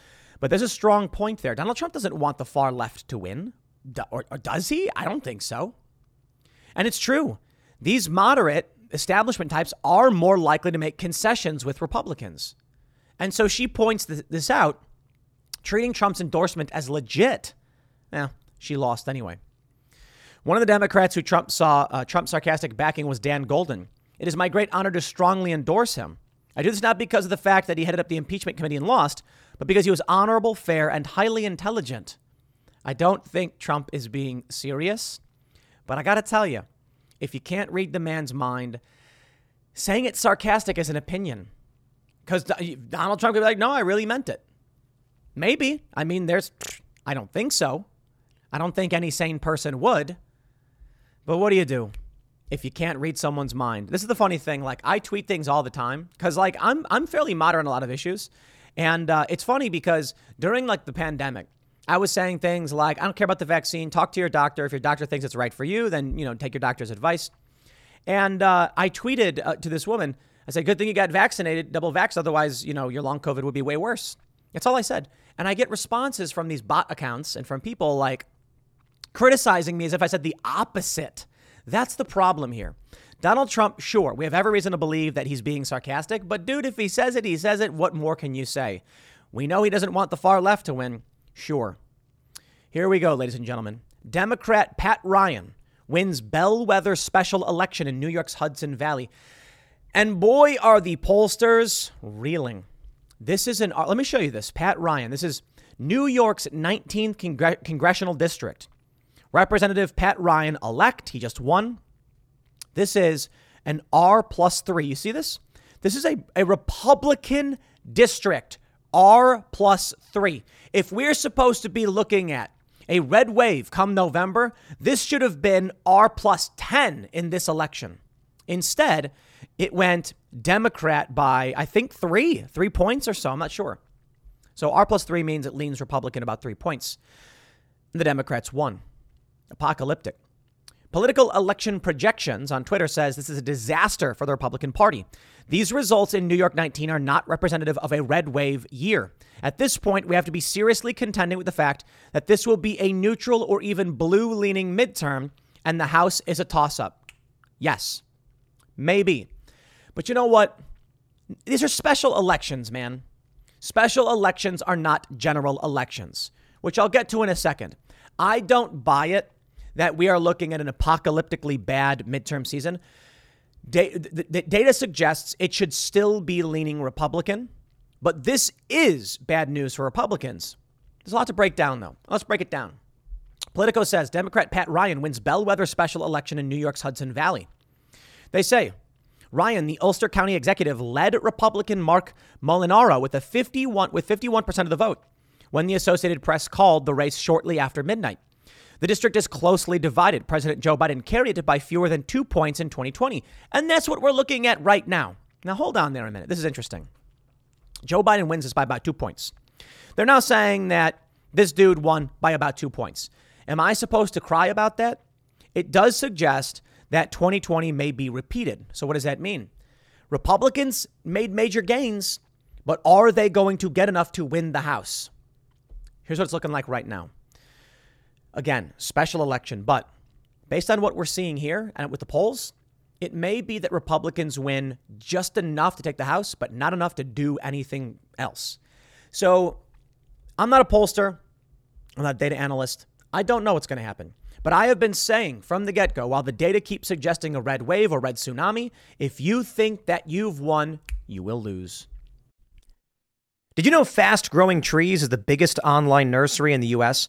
But there's a strong point there. Donald Trump doesn't want the far left to win, or, or does he? I don't think so. And it's true. These moderate establishment types are more likely to make concessions with Republicans. And so she points th- this out, treating Trump's endorsement as legit. Now, eh, she lost anyway. One of the Democrats who Trump saw uh, Trump's sarcastic backing was Dan Golden. It is my great honor to strongly endorse him. I do this not because of the fact that he headed up the impeachment committee and lost, but because he was honorable, fair, and highly intelligent. I don't think Trump is being serious, but I got to tell you, if you can't read the man's mind, saying it's sarcastic is an opinion. Because Donald Trump could be like, no, I really meant it. Maybe. I mean, there's, I don't think so. I don't think any sane person would. But what do you do if you can't read someone's mind? This is the funny thing. Like, I tweet things all the time because, like, I'm I'm fairly moderate on a lot of issues. And uh, it's funny because during, like, the pandemic, I was saying things like, I don't care about the vaccine. Talk to your doctor. If your doctor thinks it's right for you, then, you know, take your doctor's advice. And uh, I tweeted uh, to this woman. I said, good thing you got vaccinated, double vax. Otherwise, you know, your long COVID would be way worse. That's all I said. And I get responses from these bot accounts and from people like criticizing me as if I said the opposite. That's the problem here. Donald Trump, sure, we have every reason to believe that he's being sarcastic. But dude, if he says it, he says it. What more can you say? We know he doesn't want the far left to win. Sure. Here we go, ladies and gentlemen. Democrat Pat Ryan wins bellwether special election in New York's Hudson Valley. And boy, are the pollsters reeling. This is an, let me show you this. Pat Ryan. This is New York's nineteenth Congre- congressional district. Representative Pat Ryan elect. He just won. This is an R plus three. You see this? This is a, a Republican district. R plus three. If we're supposed to be looking at a red wave come November, this should have been R plus ten in this election. Instead, it went Democrat by, I think, three, three points or so. I'm not sure. So R plus three means it leans Republican about three points. And the Democrats won. Apocalyptic. Political election projections on Twitter says this is a disaster for the Republican Party. These results in New York nineteen are not representative of a red wave year. At this point, we have to be seriously contending with the fact that this will be a neutral or even blue leaning midterm and the House is a toss up. Yes, maybe. But you know what? These are special elections, man. Special elections are not general elections, which I'll get to in a second. I don't buy it that we are looking at an apocalyptically bad midterm season. Da- the, the data suggests it should still be leaning Republican, but this is bad news for Republicans. There's a lot to break down, though. Let's break it down. Politico says Democrat Pat Ryan wins bellwether special election in New York's Hudson Valley. They say, Ryan, the Ulster County executive, led Republican Mark Molinaro with a fifty-one with fifty-one percent of the vote when the Associated Press called the race shortly after midnight. The district is closely divided. President Joe Biden carried it by fewer than two points in twenty twenty. And that's what we're looking at right now. Now, hold on there a minute. This is interesting. Joe Biden wins this by about two points. They're now saying that this dude won by about two points. Am I supposed to cry about that? It does suggest that twenty twenty may be repeated. So what does that mean? Republicans made major gains, but are they going to get enough to win the House? Here's what it's looking like right now. Again, special election. But based on what we're seeing here and with the polls, it may be that Republicans win just enough to take the House, but not enough to do anything else. So I'm not a pollster. I'm not a data analyst. I don't know what's going to happen. But I have been saying from the get-go, while the data keeps suggesting a red wave or red tsunami, if you think that you've won, you will lose. Did you know Fast Growing Trees is the biggest online nursery in the U S,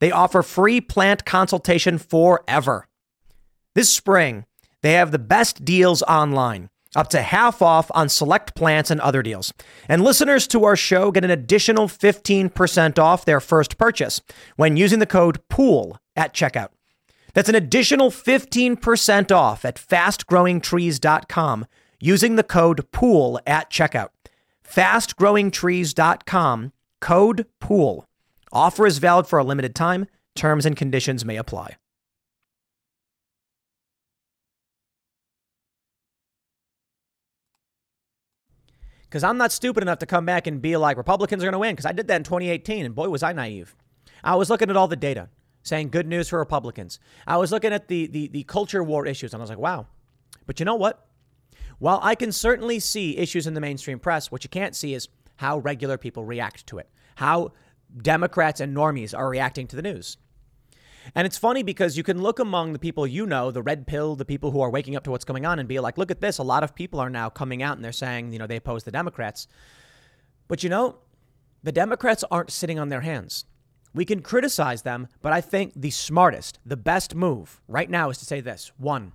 they offer free plant consultation forever. This spring, they have the best deals online, up to half off on select plants and other deals. And listeners to our show get an additional fifteen percent off their first purchase when using the code POOL at checkout. That's an additional fifteen percent off at fast growing trees dot com using the code POOL at checkout. fast growing trees dot com, code POOL. Offer is valid for a limited time. Terms and conditions may apply. Because I'm not stupid enough to come back and be like, Republicans are going to win, because I did that in twenty eighteen, and boy, was I naive. I was looking at all the data, saying good news for Republicans. I was looking at the, the, the culture war issues, and I was like, wow. But you know what? While I can certainly see issues in the mainstream press, what you can't see is how regular people react to it, how Democrats and normies are reacting to the news. And it's funny because you can look among the people you know, the red pill, the people who are waking up to what's going on and be like, look at this. A lot of people are now coming out and they're saying, you know, they oppose the Democrats. But, you know, the Democrats aren't sitting on their hands. We can criticize them, but I think the smartest, the best move right now is to say this. One,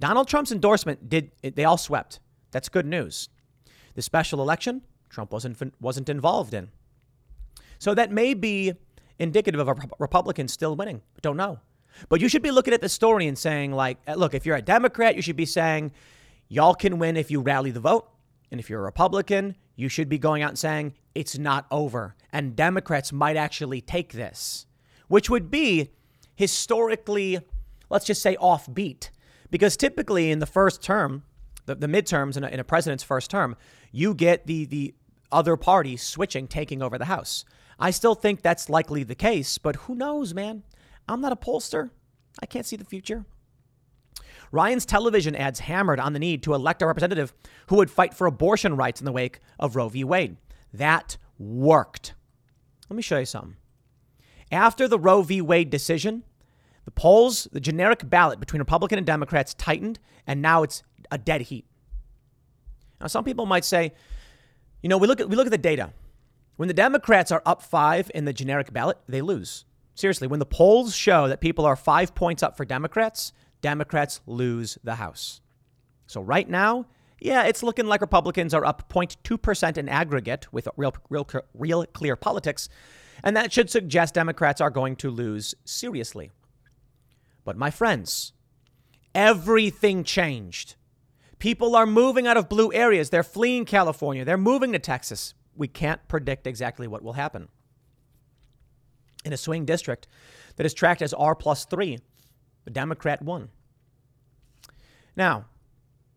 Donald Trump's endorsement, did they all swept. That's good news. The special election, Trump wasn't wasn't involved in. So that may be indicative of a Republican still winning. Don't know. But you should be looking at the story and saying, like, look, if you're a Democrat, you should be saying y'all can win if you rally the vote. And if you're a Republican, you should be going out and saying it's not over. And Democrats might actually take this, which would be historically, let's just say, offbeat. Because typically in the first term, the, the midterms in a, in a president's first term, you get the the other party switching, taking over the House. I still think that's likely the case, but who knows, man? I'm not a pollster. I can't see the future. Ryan's television ads hammered on the need to elect a representative who would fight for abortion rights in the wake of Roe v. Wade. That worked. Let me show you something. After the Roe v. Wade decision, the polls, the generic ballot between Republican and Democrats tightened, and now it's a dead heat. Now, some people might say, you know, we look at we look at the data. When the Democrats are up five in the generic ballot, they lose. Seriously, when the polls show that people are five points up for Democrats, Democrats lose the House. So right now, yeah, it's looking like Republicans are up zero point two percent in aggregate with real, real, real clear politics. And that should suggest Democrats are going to lose seriously. But my friends, everything changed. People are moving out of blue areas. They're fleeing California. They're moving to Texas. We can't predict exactly what will happen. In a swing district that is tracked as R plus three, the Democrat won. Now,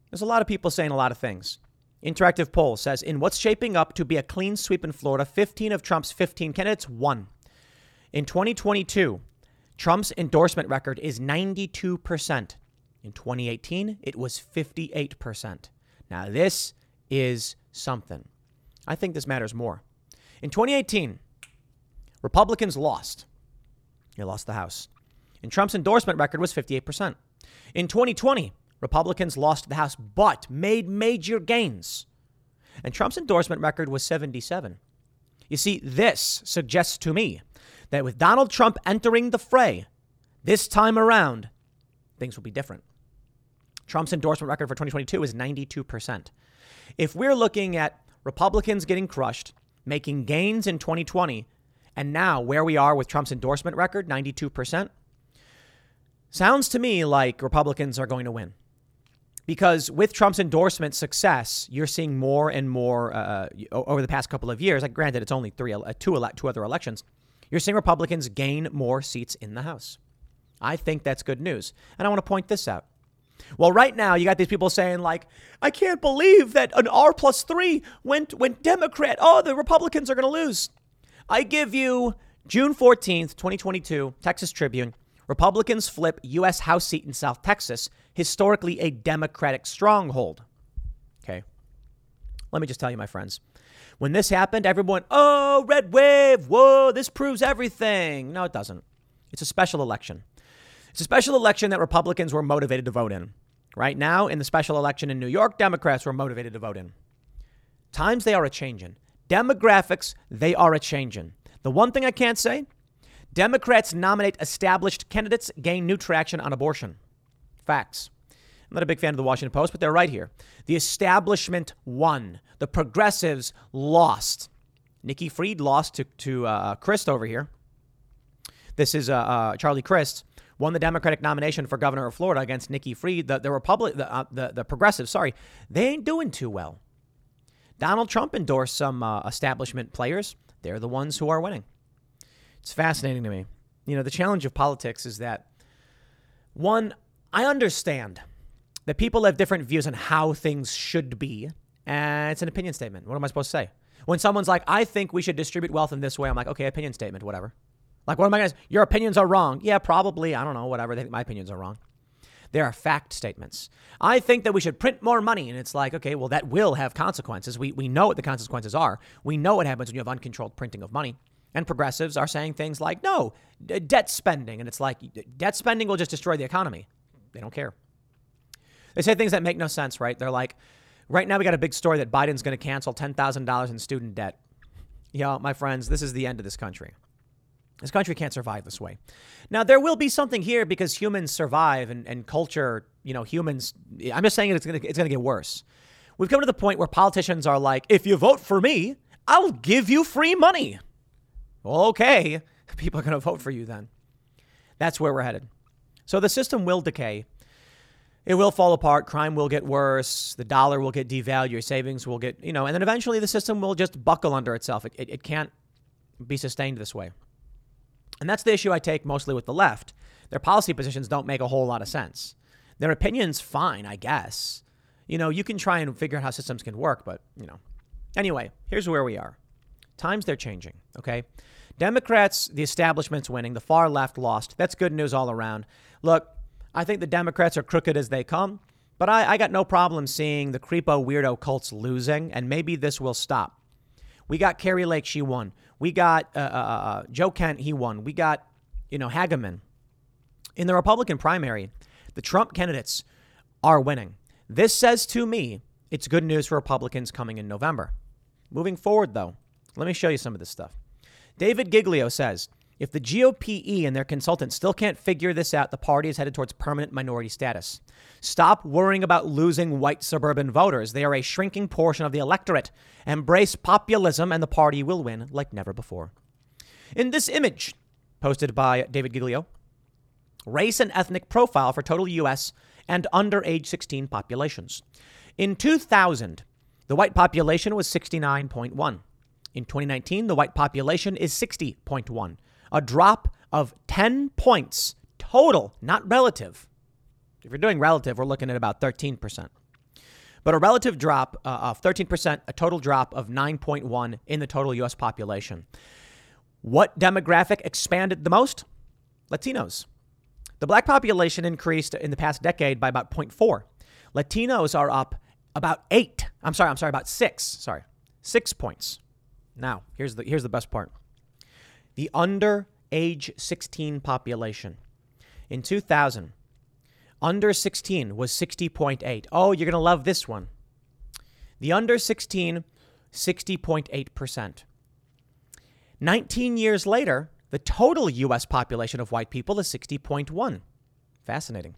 there's a lot of people saying a lot of things. Interactive poll says, in what's shaping up to be a clean sweep in Florida, fifteen of Trump's fifteen candidates won. In twenty twenty-two, Trump's endorsement record is ninety-two percent. In twenty eighteen, it was fifty-eight percent. Now, this is something. I think this matters more. In twenty eighteen, Republicans lost. They lost the House. And Trump's endorsement record was fifty-eight percent. In twenty twenty, Republicans lost the House, but made major gains. And Trump's endorsement record was seventy-seven. You see, this suggests to me that with Donald Trump entering the fray this time around, things will be different. Trump's endorsement record for twenty twenty-two is ninety-two percent. If we're looking at Republicans getting crushed, making gains in twenty twenty, and now where we are with Trump's endorsement record, ninety-two percent, Sounds to me like Republicans are going to win. Because with Trump's endorsement success, you're seeing more and more uh, over the past couple of years. Like, granted, it's only three, uh, two, ele- two other elections. You're seeing Republicans gain more seats in the House. I think that's good news. And I want to point this out. Well, right now, you got these people saying, like, I can't believe that an R plus three went, went Democrat. Oh, the Republicans are going to lose. I give you June fourteenth, twenty twenty-two, Texas Tribune. Republicans flip U S House seat in South Texas, historically a Democratic stronghold. Okay. Let me just tell you, my friends, when this happened, everyone, oh, red wave. Whoa, this proves everything. No, it doesn't. It's a special election. It's a special election that Republicans were motivated to vote in. Right now, in the special election in New York, Democrats were motivated to vote in. Times, they are a-changin'. Demographics, they are a-changin'. The one thing I can't say, Democrats nominate established candidates, gain new traction on abortion. Facts. I'm not a big fan of the Washington Post, but they're right here. The establishment won. The progressives lost. Nikki Fried lost to, to uh, Crist over here. This is uh, uh, Charlie Crist. Won the Democratic nomination for governor of Florida against Nikki Fried. The the Republic, the, uh, the the progressives, sorry, they ain't doing too well. Donald Trump endorsed some uh, establishment players. They're the ones who are winning. It's fascinating to me. You know, the challenge of politics is that, one, I understand that people have different views on how things should be. And it's an opinion statement. What am I supposed to say? When someone's like, I think we should distribute wealth in this way, I'm like, okay, opinion statement, whatever. Like, what am I going to say? Your opinions are wrong. Yeah, probably. I don't know. Whatever. They think my opinions are wrong. There are fact statements. I think that we should print more money. And it's like, okay, well, that will have consequences. We we know what the consequences are. We know what happens when you have uncontrolled printing of money. And progressives are saying things like, no, d- debt spending. And it's like, debt spending will just destroy the economy. They don't care. They say things that make no sense, right? They're like, right now we got a big story that Biden's going to cancel ten thousand dollars in student debt. You know, my friends, this is the end of this country. This country can't survive this way. Now, there will be something here because humans survive and, and culture, you know, humans. I'm just saying it's going to it's going to get worse. We've come to the point where politicians are like, if you vote for me, I'll give you free money. Well, OK, people are going to vote for you then. That's where we're headed. So the system will decay. It will fall apart. Crime will get worse. The dollar will get devalued. Your savings will get, you know, and then eventually the system will just buckle under itself. It, it, it can't be sustained this way. And that's the issue I take mostly with the left. Their policy positions don't make a whole lot of sense. Their opinions, fine, I guess. You know, you can try and figure out how systems can work, but, you know. Anyway, here's where we are. Times, they're changing, okay? Democrats, the establishment's winning. The far left lost. That's good news all around. Look, I think the Democrats are crooked as they come, but I, I got no problem seeing the creepo weirdo cults losing, and maybe this will stop. We got Carrie Lake, she won. We got uh, uh, Joe Kent, he won. We got, you know, Hageman. In the Republican primary, the Trump candidates are winning. This says to me it's good news for Republicans coming in November. Moving forward, though, let me show you some of this stuff. David Giglio says, if the G O P E and their consultants still can't figure this out, the party is headed towards permanent minority status. Stop worrying about losing white suburban voters. They are a shrinking portion of the electorate. Embrace populism and the party will win like never before. In this image, posted by David Giglio, race and ethnic profile for total U S and under age sixteen populations. In two thousand, the white population was sixty-nine point one. In twenty nineteen, the white population is sixty point one. A drop of ten points total, not relative. If you're doing relative, we're looking at about thirteen percent. But a relative drop uh, of thirteen percent, a total drop of nine point one in the total U S population. What demographic expanded the most? Latinos. The black population increased in the past decade by about zero point four. Latinos are up about eight. I'm sorry, I'm sorry, about six. Sorry, six points. Now, here's the here's the best part. The under age sixteen population. In two thousand, under sixteen was sixty point eight. Oh, you're going to love this one. The under sixteen, sixty point eight percent. nineteen years later, the total U S population of white people is sixty point one. Fascinating.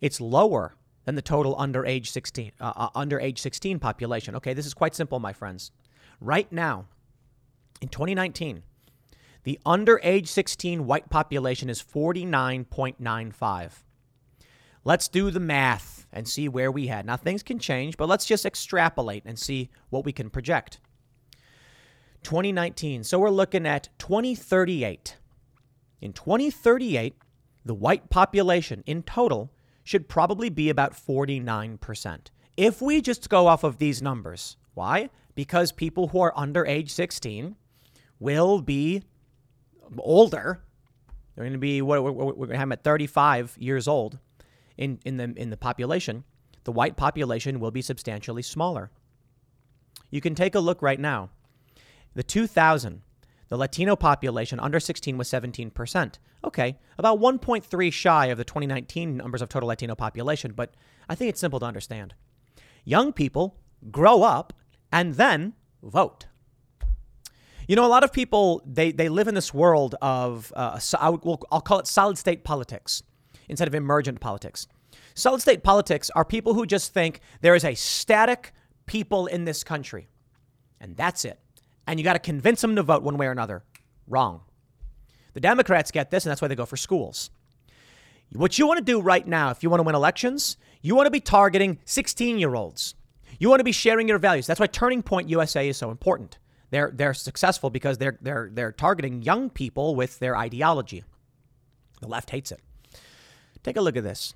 It's lower than the total under age sixteen, uh, uh, under age sixteen population. Okay, this is quite simple, my friends. Right now, in twenty nineteen, the under age sixteen white population is forty-nine point nine five. Let's do the math and see where we had. Now, things can change, but let's just extrapolate and see what we can project. twenty nineteen. So we're looking at twenty thirty-eight. In twenty thirty-eight, the white population in total should probably be about forty-nine percent. If we just go off of these numbers. Why? Because people who are under age sixteen will be older. They're going to be, what we're going to have them at thirty-five years old. In, in the in the population, the white population will be substantially smaller. You can take a look right now. The two thousand, the Latino population under sixteen was seventeen percent. Okay, about one point three shy of the twenty nineteen numbers of total Latino population, but I think it's simple to understand. Young people grow up and then vote. You know, a lot of people, they, they live in this world of, uh, I would, well, I'll call it solid state politics instead of emergent politics. Solid state politics are people who just think there is a static people in this country, and that's it. And you got to convince them to vote one way or another. Wrong. The Democrats get this, and that's why they go for schools. What you want to do right now, if you want to win elections, you want to be targeting sixteen-year-olds. You want to be sharing your values. That's why Turning Point U S A is so important. They're they're successful because they're they're they're targeting young people with their ideology. The left hates it. Take a look at this.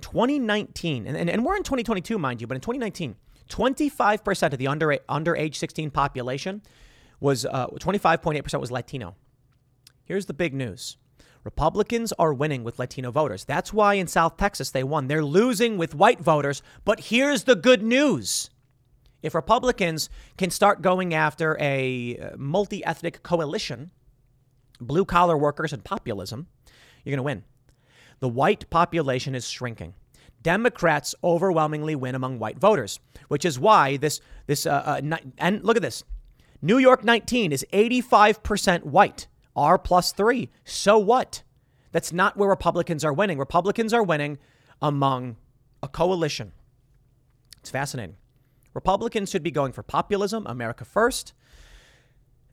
twenty nineteen, and, and, and we're in twenty twenty-two, mind you, but in twenty nineteen, twenty-five percent of the under under age sixteen population was uh, twenty-five point eight percent was Latino. Here's the big news. Republicans are winning with Latino voters. That's why in South Texas they won. They're losing with white voters. But here's the good news. If Republicans can start going after a multi-ethnic coalition, blue-collar workers and populism, you're going to win. The white population is shrinking. Democrats overwhelmingly win among white voters, which is why this this uh, uh, ni- and look at this. New York nineteen is eighty-five percent white. R plus three. So what? That's not where Republicans are winning. Republicans are winning among a coalition. It's fascinating. Republicans should be going for populism, America first,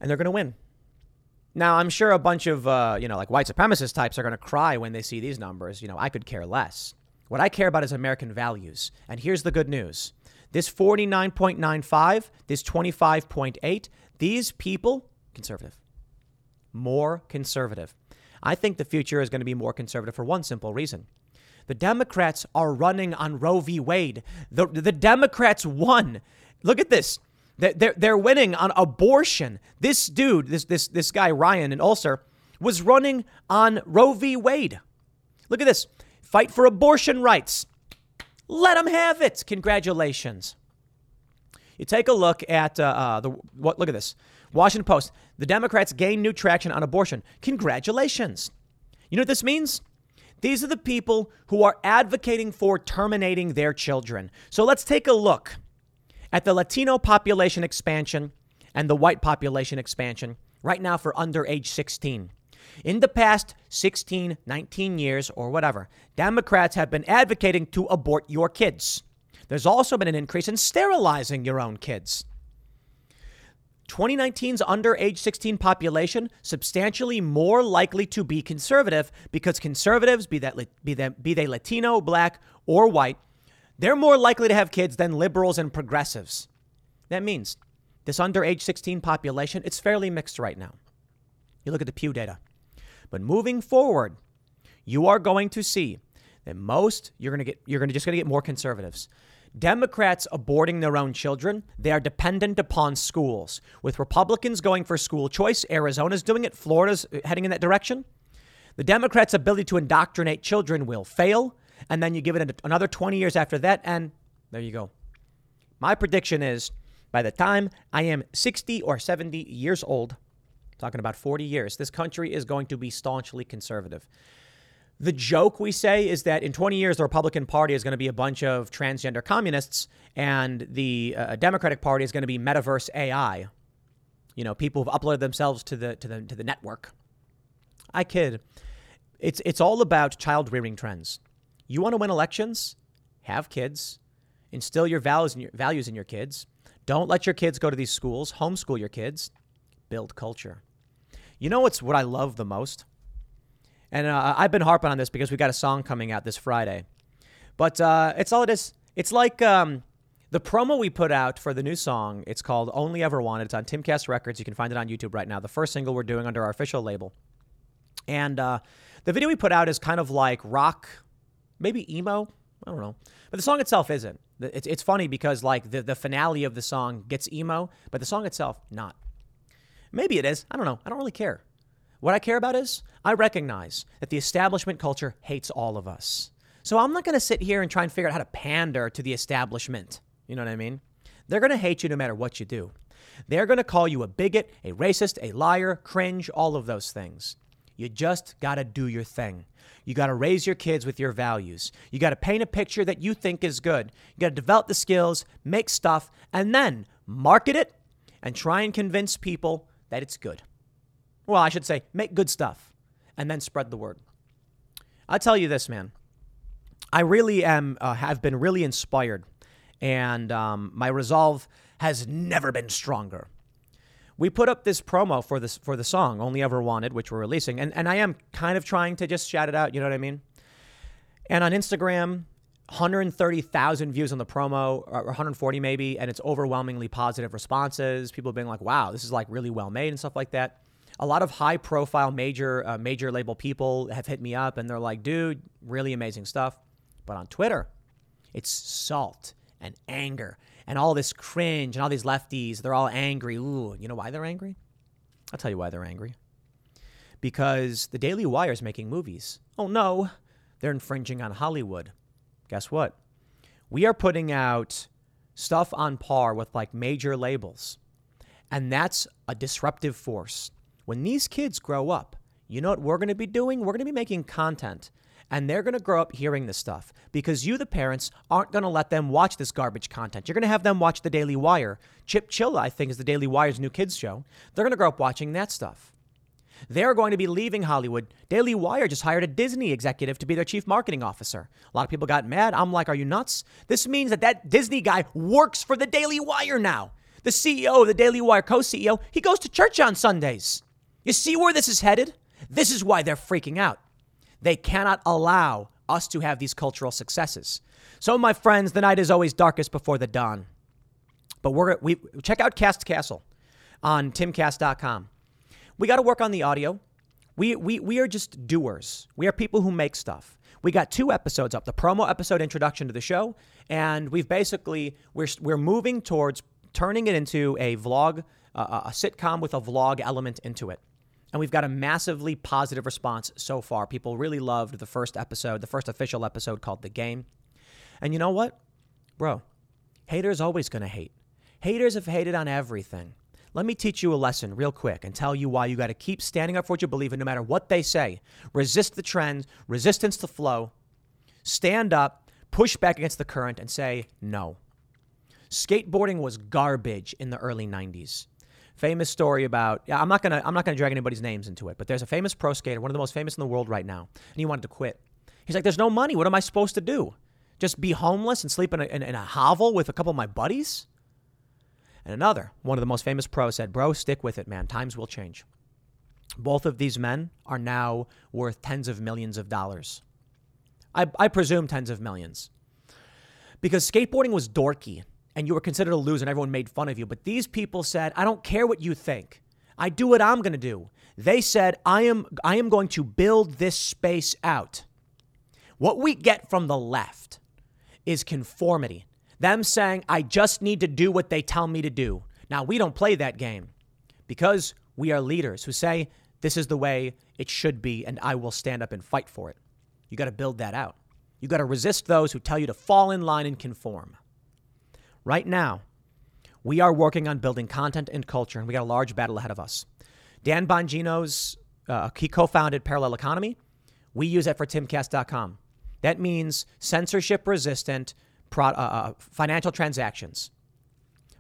and they're going to win. Now, I'm sure a bunch of, uh, you know, like white supremacist types are going to cry when they see these numbers. You know, I could care less. What I care about is American values. And here's the good news. This forty-nine point nine five, this twenty-five point eight, these people, conservative, more conservative. I think the future is going to be more conservative for one simple reason. The Democrats are running on Roe v. Wade. The, the Democrats won. Look at this. They're, they're winning on abortion. This dude, this this this guy, Ryan in Ulster, was running on Roe v. Wade. Look at this. Fight for abortion rights. Let them have it. Congratulations. You take a look at uh, uh, the what? Look at this. Washington Post. The Democrats gain new traction on abortion. Congratulations. You know what this means? These are the people who are advocating for terminating their children. So let's take a look at the Latino population expansion and the white population expansion right now for under age sixteen. In the past sixteen, nineteen years or whatever, Democrats have been advocating to abort your kids. There's also been an increase in sterilizing your own kids. twenty nineteen's under age sixteen population substantially more likely to be conservative because conservatives, be that be that be they Latino, black or white, they're more likely to have kids than liberals and progressives. That means this under age sixteen population, it's fairly mixed right now. You look at the Pew data. But moving forward, you are going to see that most you're going to get you're going to just going to get more conservatives. Democrats aborting their own children, they are dependent upon schools. With Republicans going for school choice, Arizona's doing it, Florida's heading in that direction. The Democrats' ability to indoctrinate children will fail. And then you give it another twenty years after that, and there you go. My prediction is by the time I am sixty or seventy years old, talking about forty years, this country is going to be staunchly conservative. The joke we say is that in twenty years, the Republican Party is going to be a bunch of transgender communists, and the uh, Democratic Party is going to be metaverse A I. You know, people who've uploaded themselves to the to the to the network. I kid. It's it's all about child rearing trends. You want to win elections? Have kids. Instill your values in your, values in your kids. Don't let your kids go to these schools. Homeschool your kids. Build culture. You know what's what I love the most? And uh, I've been harping on this because we got a song coming out this Friday. But uh, it's all it is. It's like um, the promo we put out for the new song. It's called Only Ever Wanted. It's on Timcast Records. You can find it on YouTube right now. The first single we're doing under our official label. And uh, the video we put out is kind of like rock, maybe emo. I don't know. But the song itself isn't. It's it's funny because like the, the finale of the song gets emo, but the song itself, not. Maybe it is. I don't know. I don't really care. What I care about is I recognize that the establishment culture hates all of us. So I'm not going to sit here and try and figure out how to pander to the establishment. You know what I mean? They're going to hate you no matter what you do. They're going to call you a bigot, a racist, a liar, cringe, all of those things. You just got to do your thing. You got to raise your kids with your values. You got to paint a picture that you think is good. You got to develop the skills, make stuff, and then market it and try and convince people that it's good. Well, I should say, make good stuff and then spread the word. I'll tell you this, man. I really am, uh, have been really inspired, and um, my resolve has never been stronger. We put up this promo for this for the song, Only Ever Wanted, which we're releasing. And, and I am kind of trying to just shout it out. You know what I mean? And on Instagram, one hundred thirty thousand views on the promo, or one hundred forty maybe. And it's overwhelmingly positive responses. People being like, wow, this is like really well made and stuff like that. A lot of high profile major, uh, major label people have hit me up and they're like, dude, really amazing stuff. But on Twitter, it's salt and anger. And all this cringe and all these lefties, they're all angry. Ooh, you know why they're angry? I'll tell you why they're angry. Because the Daily Wire is making movies. Oh, no, they're infringing on Hollywood. Guess what? We are putting out stuff on par with like major labels. And that's a disruptive force. When these kids grow up, you know what we're going to be doing? We're going to be making content. And they're going to grow up hearing this stuff because you, the parents, aren't going to let them watch this garbage content. You're going to have them watch the Daily Wire. Chip Chilla, I think, is the Daily Wire's new kids show. They're going to grow up watching that stuff. They're going to be leaving Hollywood. Daily Wire just hired a Disney executive to be their chief marketing officer. A lot of people got mad. I'm like, are you nuts? This means that that Disney guy works for the Daily Wire now. The C E O of the Daily Wire, co-C E O, he goes to church on Sundays. You see where this is headed? This is why they're freaking out. They cannot allow us to have these cultural successes. So, my friends, the night is always darkest before the dawn. But we're we check out Cast Castle on timcast dot com. We got to work on the audio. We we we are just doers. We are people who make stuff. We got two episodes up: the promo episode, introduction to the show, and we've basically we're we're moving towards turning it into a vlog, uh, a sitcom with a vlog element into it. And we've got a massively positive response so far. People really loved the first episode, the first official episode called The Game. And you know what? Bro, haters always going to hate. Haters have hated on everything. Let me teach you a lesson real quick and tell you why you got to keep standing up for what you believe in no matter what they say. Resist the trend, resistance to flow. Stand up, push back against the current and say no. Skateboarding was garbage in the early nineties. Famous story about, I'm not gonna I'm not gonna drag anybody's names into it, but there's a famous pro skater, one of the most famous in the world right now, and he wanted to quit. He's like, there's no money. What am I supposed to do? Just be homeless and sleep in a, in, in a hovel with a couple of my buddies? And another, one of the most famous pros said, bro, stick with it, man. Times will change. Both of these men are now worth tens of millions of dollars. I, I presume tens of millions. Because skateboarding was dorky. And you were considered a loser and everyone made fun of you. But these people said, I don't care what you think. I do what I'm going to do. They said, I am I am going to build this space out. What we get from the left is conformity. Them saying, I just need to do what they tell me to do. Now, we don't play that game because we are leaders who say this is the way it should be. And I will stand up and fight for it. You got to build that out. You got to resist those who tell you to fall in line and conform. Right now, we are working on building content and culture, and we got a large battle ahead of us. Dan Bongino's, uh, he co-founded Parallel Economy. We use that for timcast dot com. That means censorship-resistant pro- uh, financial transactions.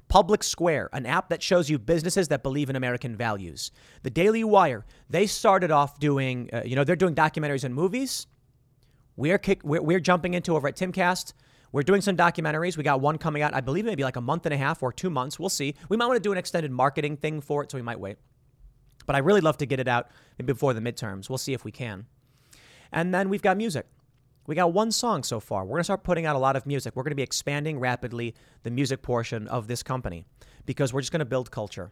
Public Square, an app that shows you businesses that believe in American values. The Daily Wire, they started off doing, uh, you know, they're doing documentaries and movies. We're, kick- we're, we're jumping into over at Timcast. We're doing some documentaries. We got one coming out, I believe maybe like a month and a half or two months. We'll see. We might want to do an extended marketing thing for it, so we might wait. But I really love to get it out before the midterms. We'll see if we can. And then we've got music. We got one song so far. We're going to start putting out a lot of music. We're going to be expanding rapidly the music portion of this company because we're just going to build culture.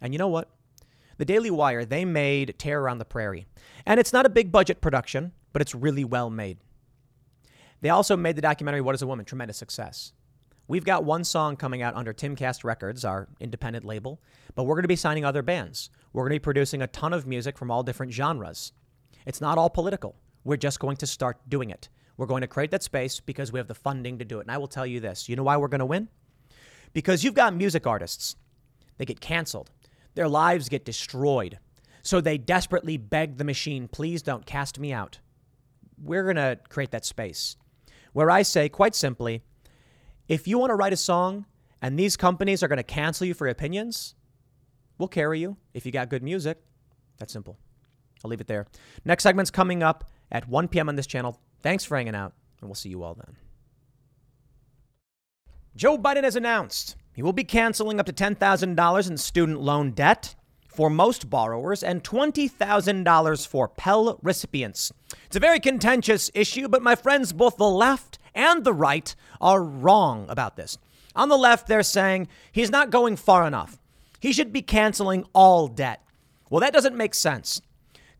And you know what? The Daily Wire, they made Terror on the Prairie. And it's not a big budget production, but it's really well made. They also made the documentary What is a Woman? Tremendous success. We've got one song coming out under Timcast Records, our independent label, but we're going to be signing other bands. We're going to be producing a ton of music from all different genres. It's not all political. We're just going to start doing it. We're going to create that space because we have the funding to do it. And I will tell you this. You know why we're going to win? Because you've got music artists. They get canceled. Their lives get destroyed. So they desperately beg the machine, please don't cast me out. We're going to create that space where I say, quite simply, if you want to write a song and these companies are going to cancel you for opinions, we'll carry you if you got good music. That's simple. I'll leave it there. Next segment's coming up at one p.m. on this channel. Thanks for hanging out, and we'll see you all then. Joe Biden has announced he will be canceling up to ten thousand dollars in student loan debt for most borrowers and twenty thousand dollars for Pell recipients. It's a very contentious issue, but my friends, both the left and the right are wrong about this. On the left, they're saying he's not going far enough. He should be canceling all debt. Well, that doesn't make sense.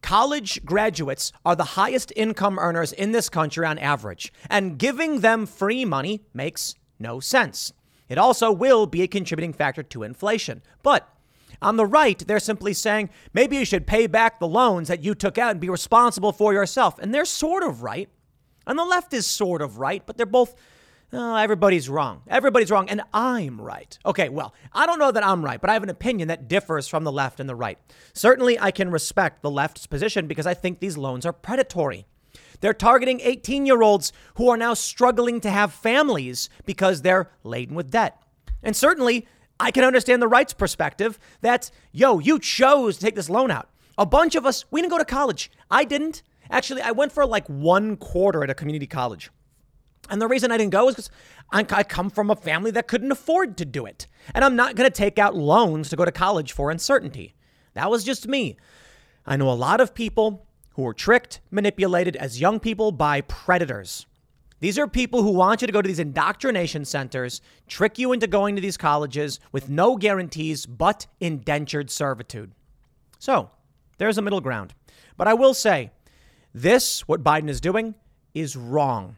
College graduates are the highest income earners in this country on average, and giving them free money makes no sense. It also will be a contributing factor to inflation. But on the right, they're simply saying maybe you should pay back the loans that you took out and be responsible for yourself. And they're sort of right. And the left is sort of right, but they're both, oh, everybody's wrong. Everybody's wrong, and I'm right. Okay, well, I don't know that I'm right, but I have an opinion that differs from the left and the right. Certainly, I can respect the left's position because I think these loans are predatory. They're targeting eighteen-year-olds who are now struggling to have families because they're laden with debt. And certainly, I can understand the right's perspective that, yo, you chose to take this loan out. A bunch of us, we didn't go to college. I didn't. Actually, I went for like one quarter at a community college. And the reason I didn't go is because I come from a family that couldn't afford to do it. And I'm not going to take out loans to go to college for uncertainty. That was just me. I know a lot of people who were tricked, manipulated as young people by predators. These are people who want you to go to these indoctrination centers, trick you into going to these colleges with no guarantees but indentured servitude. So there's a middle ground. But I will say this, what Biden is doing, is wrong.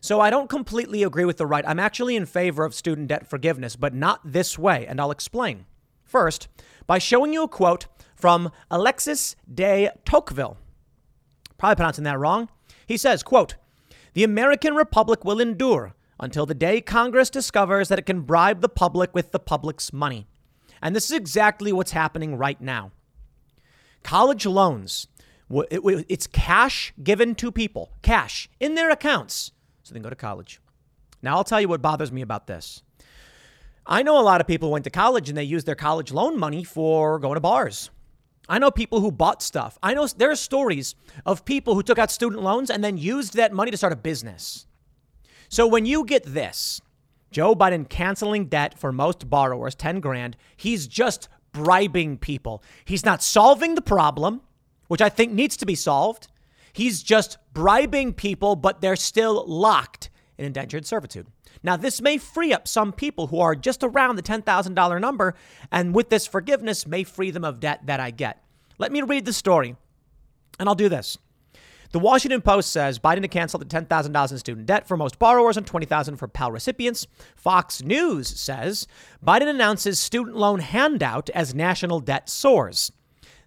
So I don't completely agree with the right. I'm actually in favor of student debt forgiveness, but not this way. And I'll explain first by showing you a quote from Alexis de Tocqueville. Probably pronouncing that wrong. He says, quote, "The American Republic will endure until the day Congress discovers that it can bribe the public with the public's money." And this is exactly what's happening right now. College loans, it's cash given to people, cash in their accounts, so they can go to college. Now, I'll tell you what bothers me about this. I know a lot of people who went to college and they used their college loan money for going to bars. I know people who bought stuff. I know there are stories of people who took out student loans and then used that money to start a business. So when you get this, Joe Biden canceling debt for most borrowers, ten grand, he's just bribing people. He's not solving the problem, which I think needs to be solved. He's just bribing people, but they're still locked in indentured servitude. Now, this may free up some people who are just around the ten thousand dollars number, and with this forgiveness may free them of debt that I get. Let me read the story, and I'll do this. The Washington Post says Biden to cancel the ten thousand dollars in student debt for most borrowers and twenty thousand dollars for Pell recipients. Fox News says Biden announces student loan handout as national debt soars.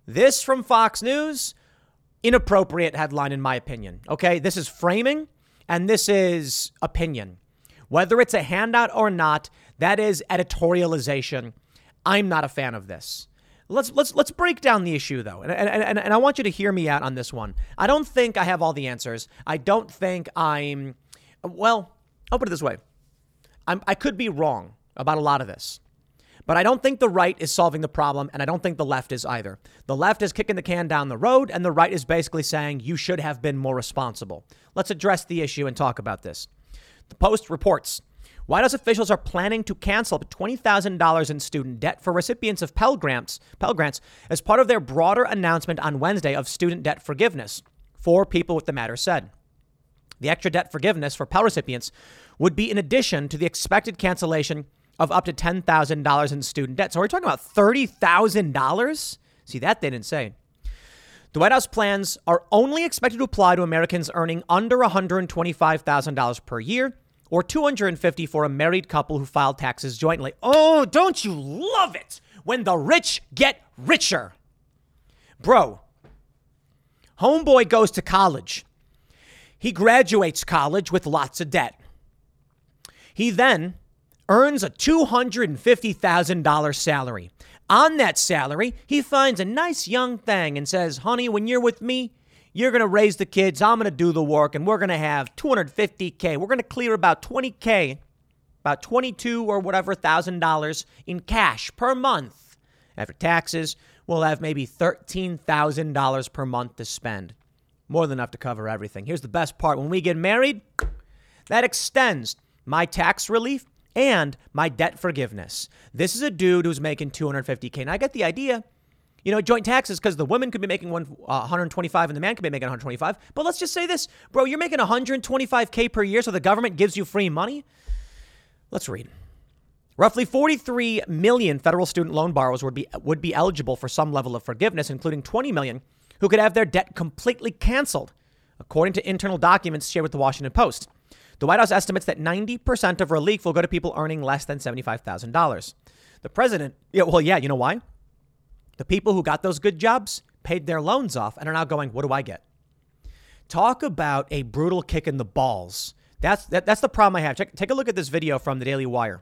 This from Fox News. Inappropriate headline, in my opinion. OK, this is framing and this is opinion. Whether it's a handout or not, that is editorialization. I'm not a fan of this. Let's let's let's break down the issue, though. And, and, and, and I want you to hear me out on this one. I don't think I have all the answers. I don't think I'm well, I'll put it this way. I'm, I could be wrong about a lot of this. But I don't think the right is solving the problem, and I don't think the left is either. The left is kicking the can down the road, and the right is basically saying you should have been more responsible. Let's address the issue and talk about this. The Post reports, White House officials are planning to cancel twenty thousand dollars in student debt for recipients of Pell Grants, Pell Grants as part of their broader announcement on Wednesday of student debt forgiveness. Four people with the matter said. The extra debt forgiveness for Pell recipients would be in addition to the expected cancellation of up to ten thousand dollars in student debt. So we're talking about thirty thousand dollars? See, that they didn't say. The White House plans are only expected to apply to Americans earning under one hundred twenty-five thousand dollars per year or two hundred fifty dollars for a married couple who filed taxes jointly. Oh, don't you love it when the rich get richer? Bro, homeboy goes to college. He graduates college with lots of debt. He then earns a two hundred fifty thousand dollars salary. On that salary, he finds a nice young thing and says, honey, when you're with me, you're going to raise the kids. I'm going to do the work and we're going to have two hundred fifty thousand. We're going to clear about twenty thousand, about twenty-two or whatever thousand dollars in cash per month. After taxes, we'll have maybe thirteen thousand dollars per month to spend. More than enough to cover everything. Here's the best part. When we get married, that extends my tax relief and my debt forgiveness. This is a dude who's making two hundred fifty thousand. And I get the idea, you know, joint taxes, because the woman could be making one, uh, one hundred twenty-five and the man could be making one hundred twenty-five. But let's just say this, bro, you're making one hundred twenty-five thousand per year, so the government gives you free money. Let's read. Roughly forty-three million federal student loan borrowers would be would be eligible for some level of forgiveness, including twenty million who could have their debt completely canceled, according to internal documents shared with the Washington Post. The White House estimates that ninety percent of relief will go to people earning less than seventy-five thousand dollars. The president, yeah, well, yeah, you know why? The people who got those good jobs paid their loans off and are now going, what do I get? Talk about a brutal kick in the balls. That's that, that's the problem I have. Check, take a look at this video from the Daily Wire.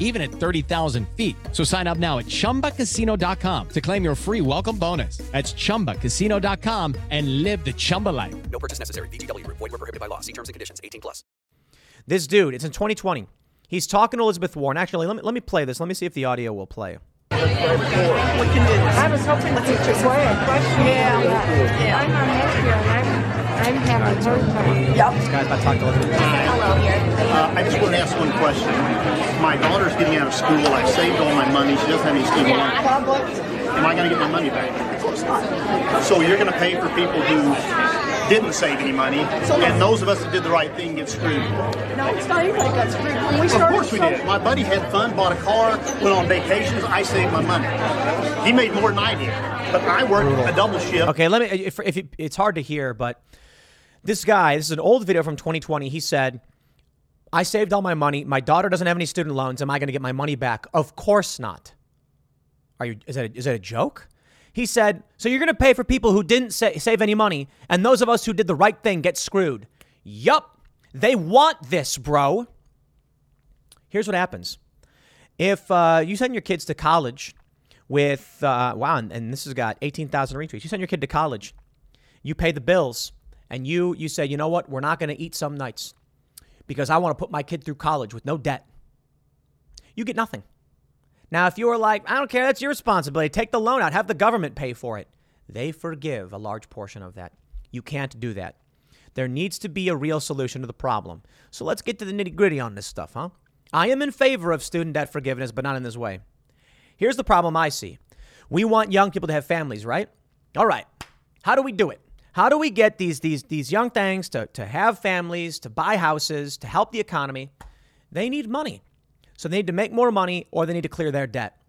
even at thirty thousand feet. So sign up now at chumba casino dot com to claim your free welcome bonus. That's chumba casino dot com and live the Chumba life. No purchase necessary. V G W. Void where prohibited by law. See terms and conditions. eighteen plus. This dude, it's in twenty twenty. He's talking to Elizabeth Warren. Actually, let me let me play this. Let me see if the audio will play. I was hoping to teach a question. Yeah. yeah. I'm on Instagram. I'm I'm having a hard time. Yep. This guy's about to talk to Elizabeth. Hello here. Uh, I just want to ask one question. My daughter's getting out of school. I've saved all my money. She doesn't have any student yeah. loan. Am I going to get my money back? Of course not. So you're going to pay for people who didn't save any money, so and those of us that did the right thing get screwed. No, it's not even like that screwed. When we started, of course we did. My buddy had fun, bought a car, went on vacations. I saved my money. He made more than I did, but I worked Brutal. a double shift. Okay, let me. If, if it, it's hard to hear, but. This guy, this is an old video from twenty twenty. He said, I saved all my money. My daughter doesn't have any student loans. Am I going to get my money back? Of course not. Are you? Is that a, is that a joke? He said, so you're going to pay for people who didn't sa- save any money. And those of us who did the right thing get screwed. Yup. They want this, bro. Here's what happens. If uh, you send your kids to college with, uh, wow, and, and this has got eighteen thousand retweets. You send your kid to college. You pay the bills. And you you say, you know what? We're not going to eat some nights because I want to put my kid through college with no debt. You get nothing. Now, if you are like, I don't care, that's your responsibility. Take the loan out. Have the government pay for it. They forgive a large portion of that. You can't do that. There needs to be a real solution to the problem. So let's get to the nitty gritty on this stuff, huh? I am in favor of student debt forgiveness, but not in this way. Here's the problem I see. We want young people to have families, right? All right. How do we do it? How do we get these these these young things to, to have families, to buy houses, to help the economy? They need money. So they need to make more money or they need to clear their debt.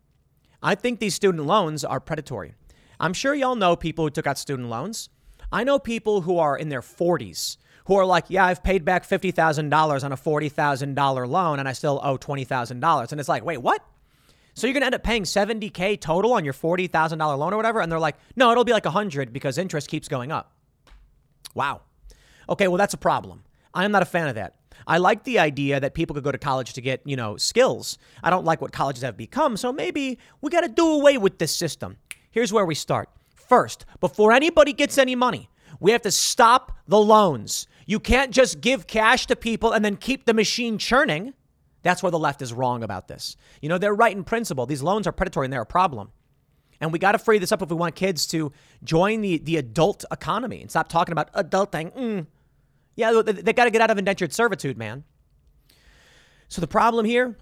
I think these student loans are predatory. I'm sure y'all know people who took out student loans. I know people who are in their forties who are like, yeah, I've paid back fifty thousand dollars on a forty thousand dollars loan and I still owe twenty thousand dollars. And it's like, wait, what? So you're going to end up paying seventy thousand total on your forty thousand dollars loan or whatever. And they're like, no, it'll be like one hundred because interest keeps going up. Wow. Okay, well, that's a problem. I am not a fan of that. I like the idea that people could go to college to get, you know, skills. I don't like what colleges have become. So maybe we got to do away with this system. Here's where we start. First, before anybody gets any money, we have to stop the loans. You can't just give cash to people and then keep the machine churning. That's where the left is wrong about this. You know, they're right in principle. These loans are predatory and they're a problem. And we got to free this up if we want kids to join the, the adult economy and stop talking about adulting. Mm. Yeah, they, they got to get out of indentured servitude, man. So the problem here,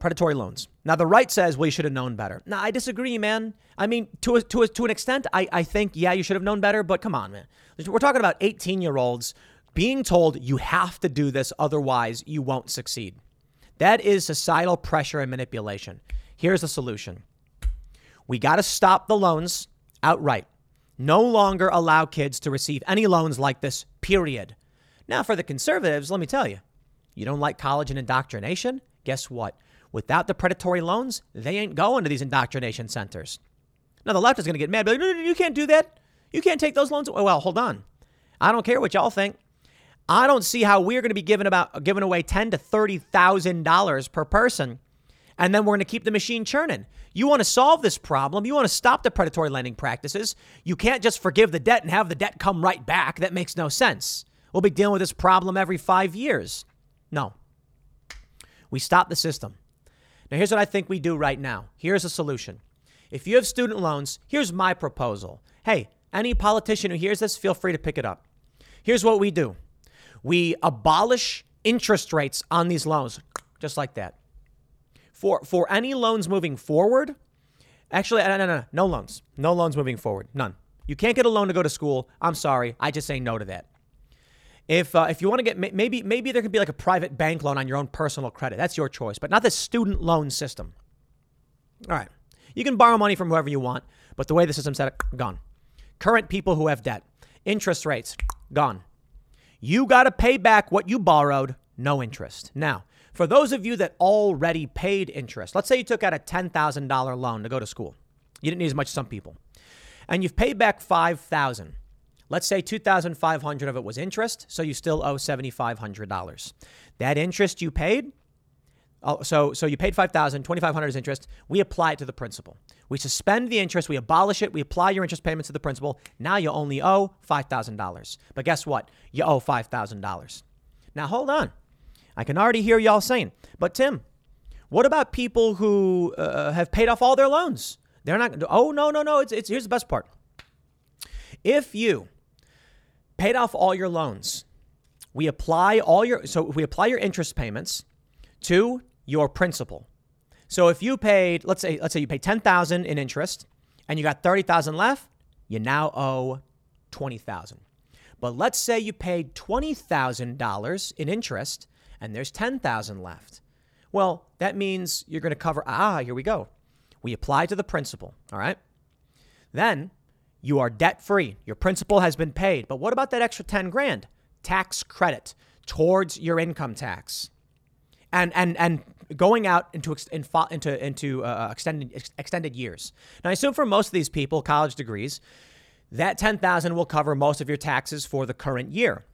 predatory loans. Now, the right says, well, you should have known better. Now, I disagree, man. I mean, to a, to a, to an extent, I, I think, yeah, you should have known better. But come on, man. We're talking about eighteen-year-olds being told you have to do this. Otherwise, you won't succeed. That is societal pressure and manipulation. Here's the solution. We got to stop the loans outright. No longer allow kids to receive any loans like this, period. Now, for the conservatives, let me tell you, you don't like college and indoctrination? Guess what? Without the predatory loans, they ain't going to these indoctrination centers. Now, the left is going to get mad. But you can't do that. You can't take those loans. Well, hold on. I don't care what y'all think. I don't see how we're going to be giving about giving away ten thousand to thirty thousand dollars per person, and then we're going to keep the machine churning. You want to solve this problem. You want to stop the predatory lending practices. You can't just forgive the debt and have the debt come right back. That makes no sense. We'll be dealing with this problem every five years. No. We stop the system. Now, here's what I think we do right now. Here's a solution. If you have student loans, here's my proposal. Hey, any politician who hears this, feel free to pick it up. Here's what we do. We abolish interest rates on these loans, just like that. For for any loans moving forward, actually, no, no, no, no loans. No loans moving forward. None. You can't get a loan to go to school. I'm sorry. I just say no to that. If uh, if you want to get, maybe maybe there could be like a private bank loan on your own personal credit. That's your choice, but not the student loan system. All right. You can borrow money from whoever you want, but the way the system's set up, gone. Current people who have debt. Interest rates, gone. You got to pay back what you borrowed, no interest. Now, for those of you that already paid interest, let's say you took out a ten thousand dollars loan to go to school. You didn't need as much as some people. And you've paid back five thousand dollars. Let's say two thousand five hundred dollars of it was interest, so you still owe seven thousand five hundred dollars. That interest you paid, so so you paid five thousand dollars, two thousand five hundred dollars is interest. We apply it to the principal. We suspend the interest. We abolish it. We apply your interest payments to the principal. Now you only owe five thousand dollars. But guess what? You owe five thousand dollars. Now, hold on. I can already hear y'all saying, but Tim, what about people who uh, have paid off all their loans? They're not. Oh, no, no, no. It's it's here's the best part. If you paid off all your loans, we apply all your so we apply your interest payments to your principal. So if you paid, let's say, let's say you paid ten thousand dollars in interest and you got thirty thousand dollars left, you now owe twenty thousand dollars. But let's say you paid twenty thousand dollars in interest and there's ten thousand dollars left. Well, that means you're going to cover, ah, here we go. We apply to the principal, all right? Then you are debt free. Your principal has been paid. But what about that extra ten grand? Tax credit towards your income tax. And, and, and going out into into into uh, extended ex- extended years. Now, I assume for most of these people, college degrees, that ten thousand dollars will cover most of your taxes for the current year.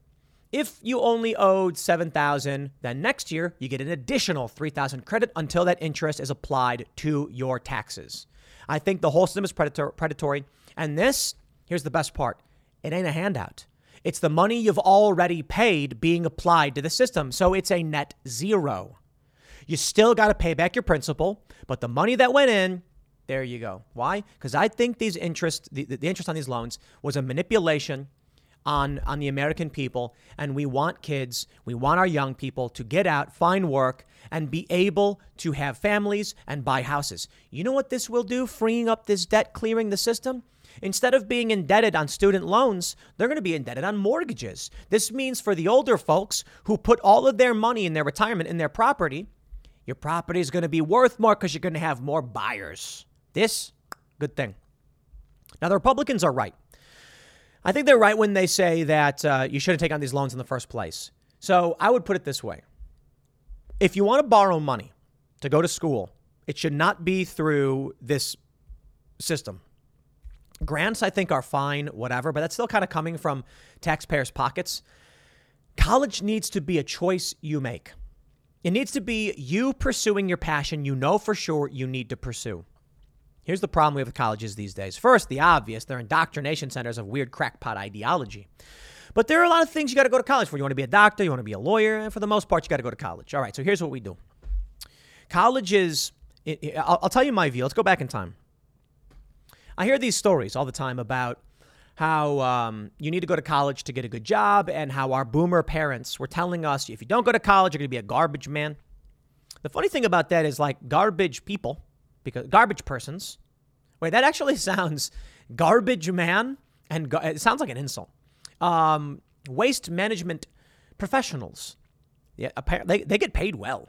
If you only owed seven thousand dollars, then next year you get an additional three thousand dollars credit until that interest is applied to your taxes. I think the whole system is predator- predatory. And this, here's the best part. It ain't a handout. It's the money you've already paid being applied to the system. So it's a net zero. You still got to pay back your principal, but the money that went in, there you go. Why? Because I think these interest, the, the interest on these loans was a manipulation on, on the American people. And we want kids, we want our young people to get out, find work, and be able to have families and buy houses. You know what this will do, freeing up this debt, clearing the system? Instead of being indebted on student loans, they're going to be indebted on mortgages. This means for the older folks who put all of their money in their retirement, in their property, your property is going to be worth more because you're going to have more buyers. This, good thing. Now, the Republicans are right. I think they're right when they say that uh, you shouldn't take on these loans in the first place. So I would put it this way. If you want to borrow money to go to school, it should not be through this system. Grants, I think, are fine, whatever, but that's still kind of coming from taxpayers' pockets. College needs to be a choice you make. It needs to be you pursuing your passion you know for sure you need to pursue. Here's the problem we have with colleges these days. First, the obvious, they're indoctrination centers of weird crackpot ideology. But there are a lot of things you got to go to college for. You want to be a doctor, you want to be a lawyer, and for the most part, you got to go to college. All right, so here's what we do. Colleges, I'll tell you my view. Let's go back in time. I hear these stories all the time about how um, you need to go to college to get a good job and how our boomer parents were telling us, if you don't go to college, you're going to be a garbage man. The funny thing about that is like garbage people, because garbage persons. Wait, that actually sounds garbage man. And gar- it sounds like an insult. Um, waste management professionals. Yeah, apparently they, they get paid well.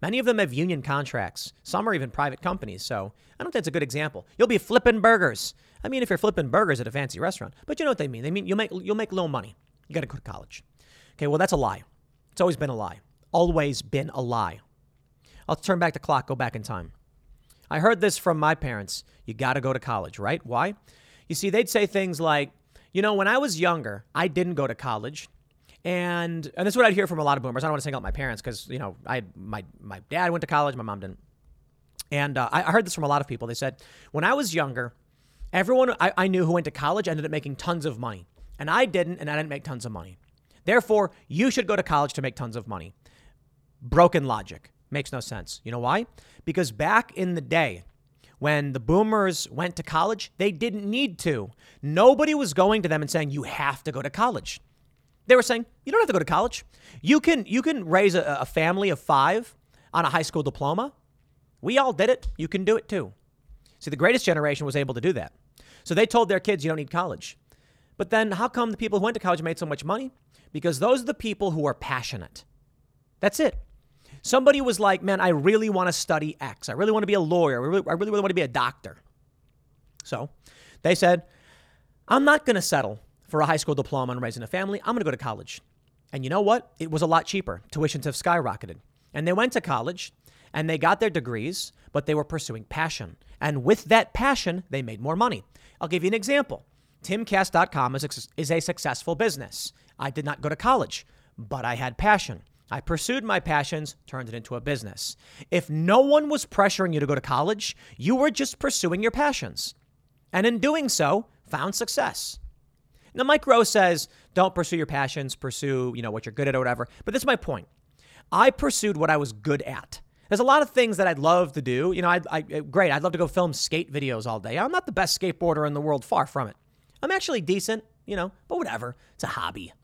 Many of them have union contracts. Some are even private companies. So I don't think it's a good example. You'll be flipping burgers. I mean, if you're flipping burgers at a fancy restaurant, but you know what they mean. They mean you'll make, you'll make little money. You got to go to college. Okay, well, that's a lie. It's always been a lie. Always been a lie. I'll turn back the clock, go back in time. I heard this from my parents. You got to go to college, right? Why? You see, they'd say things like, you know, when I was younger, I didn't go to college. And and this is what I'd hear from a lot of boomers. I don't want to single out my parents because, you know, I my my dad went to college. My mom didn't. And uh, I heard this from a lot of people. They said, when I was younger, everyone I, I knew who went to college ended up making tons of money. And I didn't, and I didn't make tons of money. Therefore, you should go to college to make tons of money. Broken logic. Makes no sense. You know why? Because back in the day, when the boomers went to college, they didn't need to. Nobody was going to them and saying, you have to go to college. They were saying, you don't have to go to college. You can you can raise a, a family of five on a high school diploma. We all did it. You can do it too. See, the greatest generation was able to do that. So they told their kids, you don't need college. But then how come the people who went to college made so much money? Because those are the people who are passionate. That's it. Somebody was like, man, I really want to study X. I really want to be a lawyer. I really, I really, really want to be a doctor. So they said, I'm not going to settle for a high school diploma and raising a family. I'm going to go to college. And you know what? It was a lot cheaper. Tuitions have skyrocketed. And they went to college and they got their degrees, but they were pursuing passion. And with that passion, they made more money. I'll give you an example. Timcast dot com is, is a successful business. I did not go to college, but I had passion. I pursued my passions, turned it into a business. If no one was pressuring you to go to college, you were just pursuing your passions. And in doing so, found success. Now, Mike Rowe says, don't pursue your passions, pursue, you know, what you're good at or whatever. But this is my point. I pursued what I was good at. There's a lot of things that I'd love to do. You know, I, I great, I'd love to go film skate videos all day. I'm not the best skateboarder in the world, far from it. I'm actually decent, you know, but whatever. It's a hobby.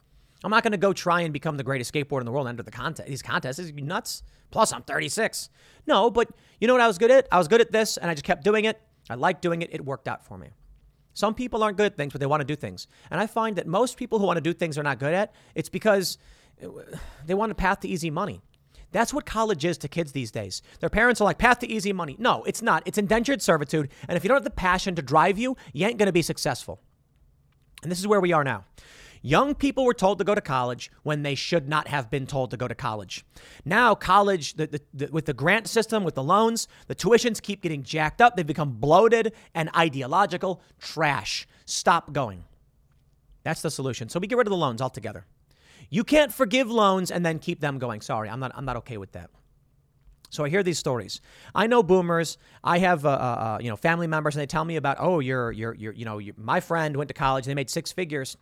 I'm not going to go try and become the greatest skateboarder in the world and enter the contest. These contests, you nuts. Plus, I'm thirty-six. No, but you know what I was good at? I was good at this, and I just kept doing it. I liked doing it. It worked out for me. Some people aren't good at things, but they want to do things. And I find that most people who want to do things they're not good at, it's because they want a path to easy money. That's what college is to kids these days. Their parents are like, path to easy money. No, it's not. It's indentured servitude. And if you don't have the passion to drive you, you ain't going to be successful. And this is where we are now. Young people were told to go to college when they should not have been told to go to college. Now, college, the, the, the, with the grant system, with the loans, the tuitions keep getting jacked up. They've become bloated and ideological trash. Stop going. That's the solution. So we get rid of the loans altogether. You can't forgive loans and then keep them going. Sorry, I'm not I'm not okay with that. So I hear these stories. I know boomers. I have, uh, uh, you know, family members, and they tell me about, oh, you're, you're, you're you know, you're, my friend went to college. They made six figures.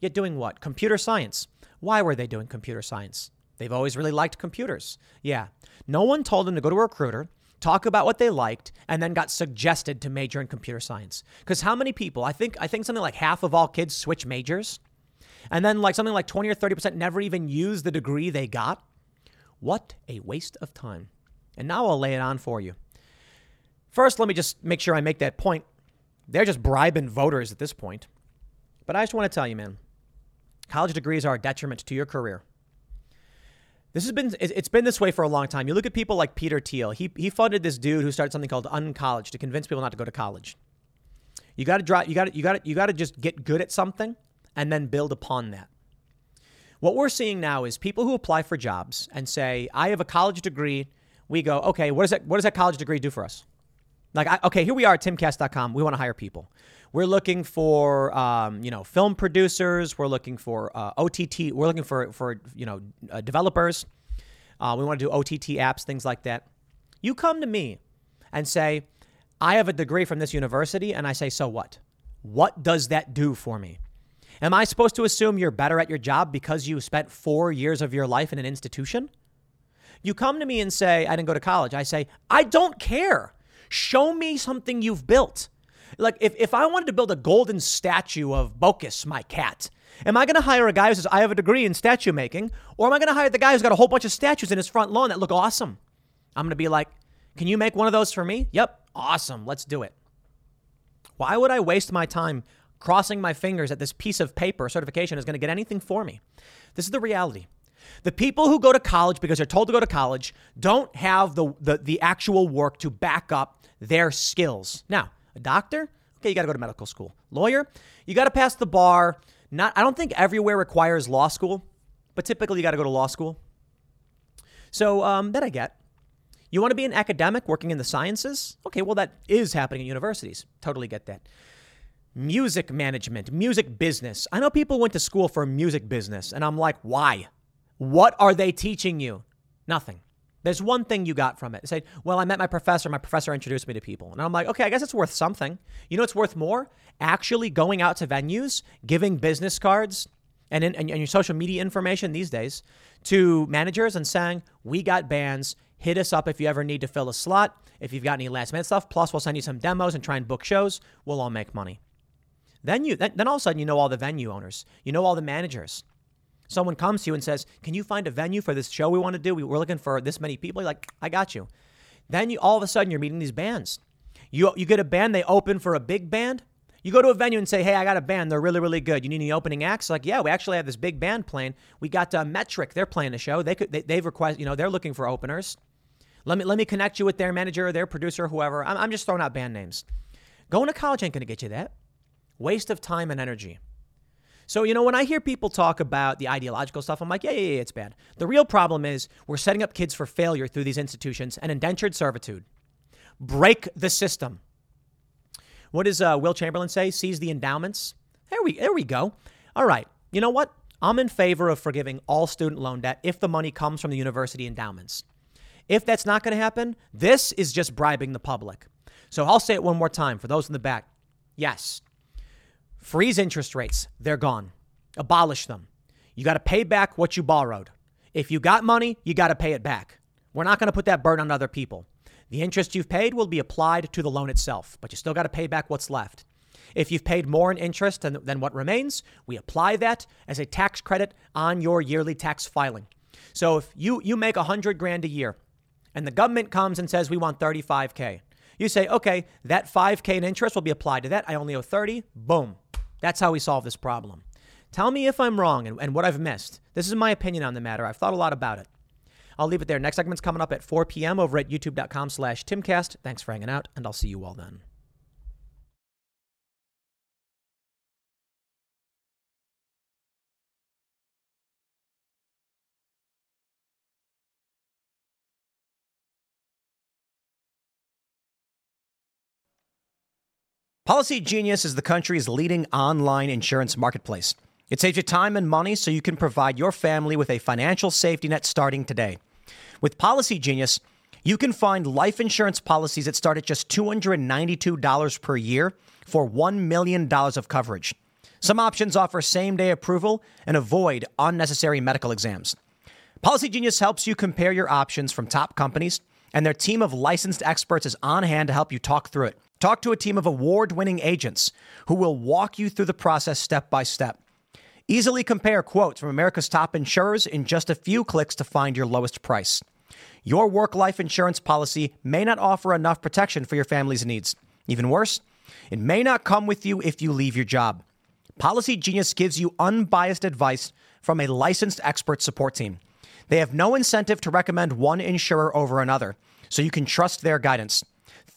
Yet doing what? Computer science. Why were they doing computer science? They've always really liked computers. Yeah. No one told them to go to a recruiter, talk about what they liked, and then got suggested to major in computer science. Because how many people, I think I think something like half of all kids switch majors. And then like something like twenty or thirty percent never even use the degree they got. What a waste of time. And now I'll lay it on for you. First, let me just make sure I make that point. They're just bribing voters at this point. But I just want to tell you, man. College degrees are a detriment to your career. This has been, it's been this way for a long time. You look at people like Peter Thiel. He he funded this dude who started something called UnCollege to convince people not to go to college. You got to drop, you got you got you got to just get good at something and then build upon that. What we're seeing now is people who apply for jobs and say, "I have a college degree." We go, "Okay, what does that what does that college degree do for us?" Like, I, okay, here we are at timcast dot com. We want to hire people. We're looking for, um, you know, film producers. We're looking for uh, O T T. We're looking for, for you know, uh, developers. Uh, we want to do O T T apps, things like that. You come to me and say, I have a degree from this university, and I say, so what? What does that do for me? Am I supposed to assume you're better at your job because you spent four years of your life in an institution? You come to me and say, I didn't go to college. I say, I don't care. Show me something you've built. Like if, if I wanted to build a golden statue of Bocus, my cat, am I going to hire a guy who says I have a degree in statue making, or am I going to hire the guy who's got a whole bunch of statues in his front lawn that look awesome? I'm going to be like, can you make one of those for me? Yep. Awesome. Let's do it. Why would I waste my time crossing my fingers that this piece of paper certification is going to get anything for me? This is the reality. The people who go to college because they're told to go to college don't have the, the, the actual work to back up their skills. Now, a doctor, okay, you got to go to medical school. Lawyer, you got to pass the bar. Not, I don't think everywhere requires law school, but typically you got to go to law school. So um, that I get. You want to be an academic working in the sciences? Okay, well, that is happening at universities. Totally get that. Music management, music business. I know people went to school for music business, and I'm like, why? What are they teaching you? Nothing. There's one thing you got from it. They said, well, I met my professor. My professor introduced me to people. And I'm like, okay, I guess it's worth something. You know what's worth more? Actually going out to venues, giving business cards and, in, and your social media information these days to managers and saying, we got bands. Hit us up if you ever need to fill a slot, if you've got any last minute stuff. Plus, we'll send you some demos and try and book shows. We'll all make money. Then you, then, then all of a sudden, you know all the venue owners. You know all the managers. Someone comes to you and says, can you find a venue for this show we want to do? We're looking for this many people. You're like, I got you. Then you all of a sudden you're meeting these bands. You you get a band, they open for a big band. You go to a venue and say, hey, I got a band. They're really, really good. You need any opening acts? Like, yeah, we actually have this big band playing. We got uh, Metric. They're playing a show. They could, they, they've request, you know, they're looking for openers. Let me let me connect you with their manager, their producer, whoever. I'm, I'm just throwing out band names. Going to college ain't going to get you that. Waste of time and energy. So, you know, when I hear people talk about the ideological stuff, I'm like, yeah, yeah, yeah, it's bad. The real problem is we're setting up kids for failure through these institutions and indentured servitude. Break the system. What does uh, Will Chamberlain say? Seize the endowments. There we, there we go. All right. You know what? I'm in favor of forgiving all student loan debt if the money comes from the university endowments. If that's not going to happen, this is just bribing the public. So I'll say it one more time for those in the back. Yes. Freeze interest rates. They're gone. Abolish them. You got to pay back what you borrowed. If you got money, you got to pay it back. We're not going to put that burden on other people. The interest you've paid will be applied to the loan itself, but you still got to pay back what's left. If you've paid more in interest than, than what remains, we apply that as a tax credit on your yearly tax filing. So if you, you make one hundred grand a year and the government comes and says, we want thirty-five K, you say, okay, that five K in interest will be applied to that. I only owe thirty. Boom. That's how we solve this problem. Tell me if I'm wrong and, and what I've missed. This is my opinion on the matter. I've thought a lot about it. I'll leave it there. Next segment's coming up at four p.m. over at youtube.com slash Timcast. Thanks for hanging out, and I'll see you all then. Policy Genius is the country's leading online insurance marketplace. It saves you time and money so you can provide your family with a financial safety net starting today. With Policy Genius, you can find life insurance policies that start at just two hundred ninety-two dollars per year for one million dollars of coverage. Some options offer same-day approval and avoid unnecessary medical exams. Policy Genius helps you compare your options from top companies, and their team of licensed experts is on hand to help you talk through it. Talk to a team of award-winning agents who will walk you through the process step by step. Easily compare quotes from America's top insurers in just a few clicks to find your lowest price. Your work-life insurance policy may not offer enough protection for your family's needs. Even worse, it may not come with you if you leave your job. Policy Genius gives you unbiased advice from a licensed expert support team. They have no incentive to recommend one insurer over another, so you can trust their guidance.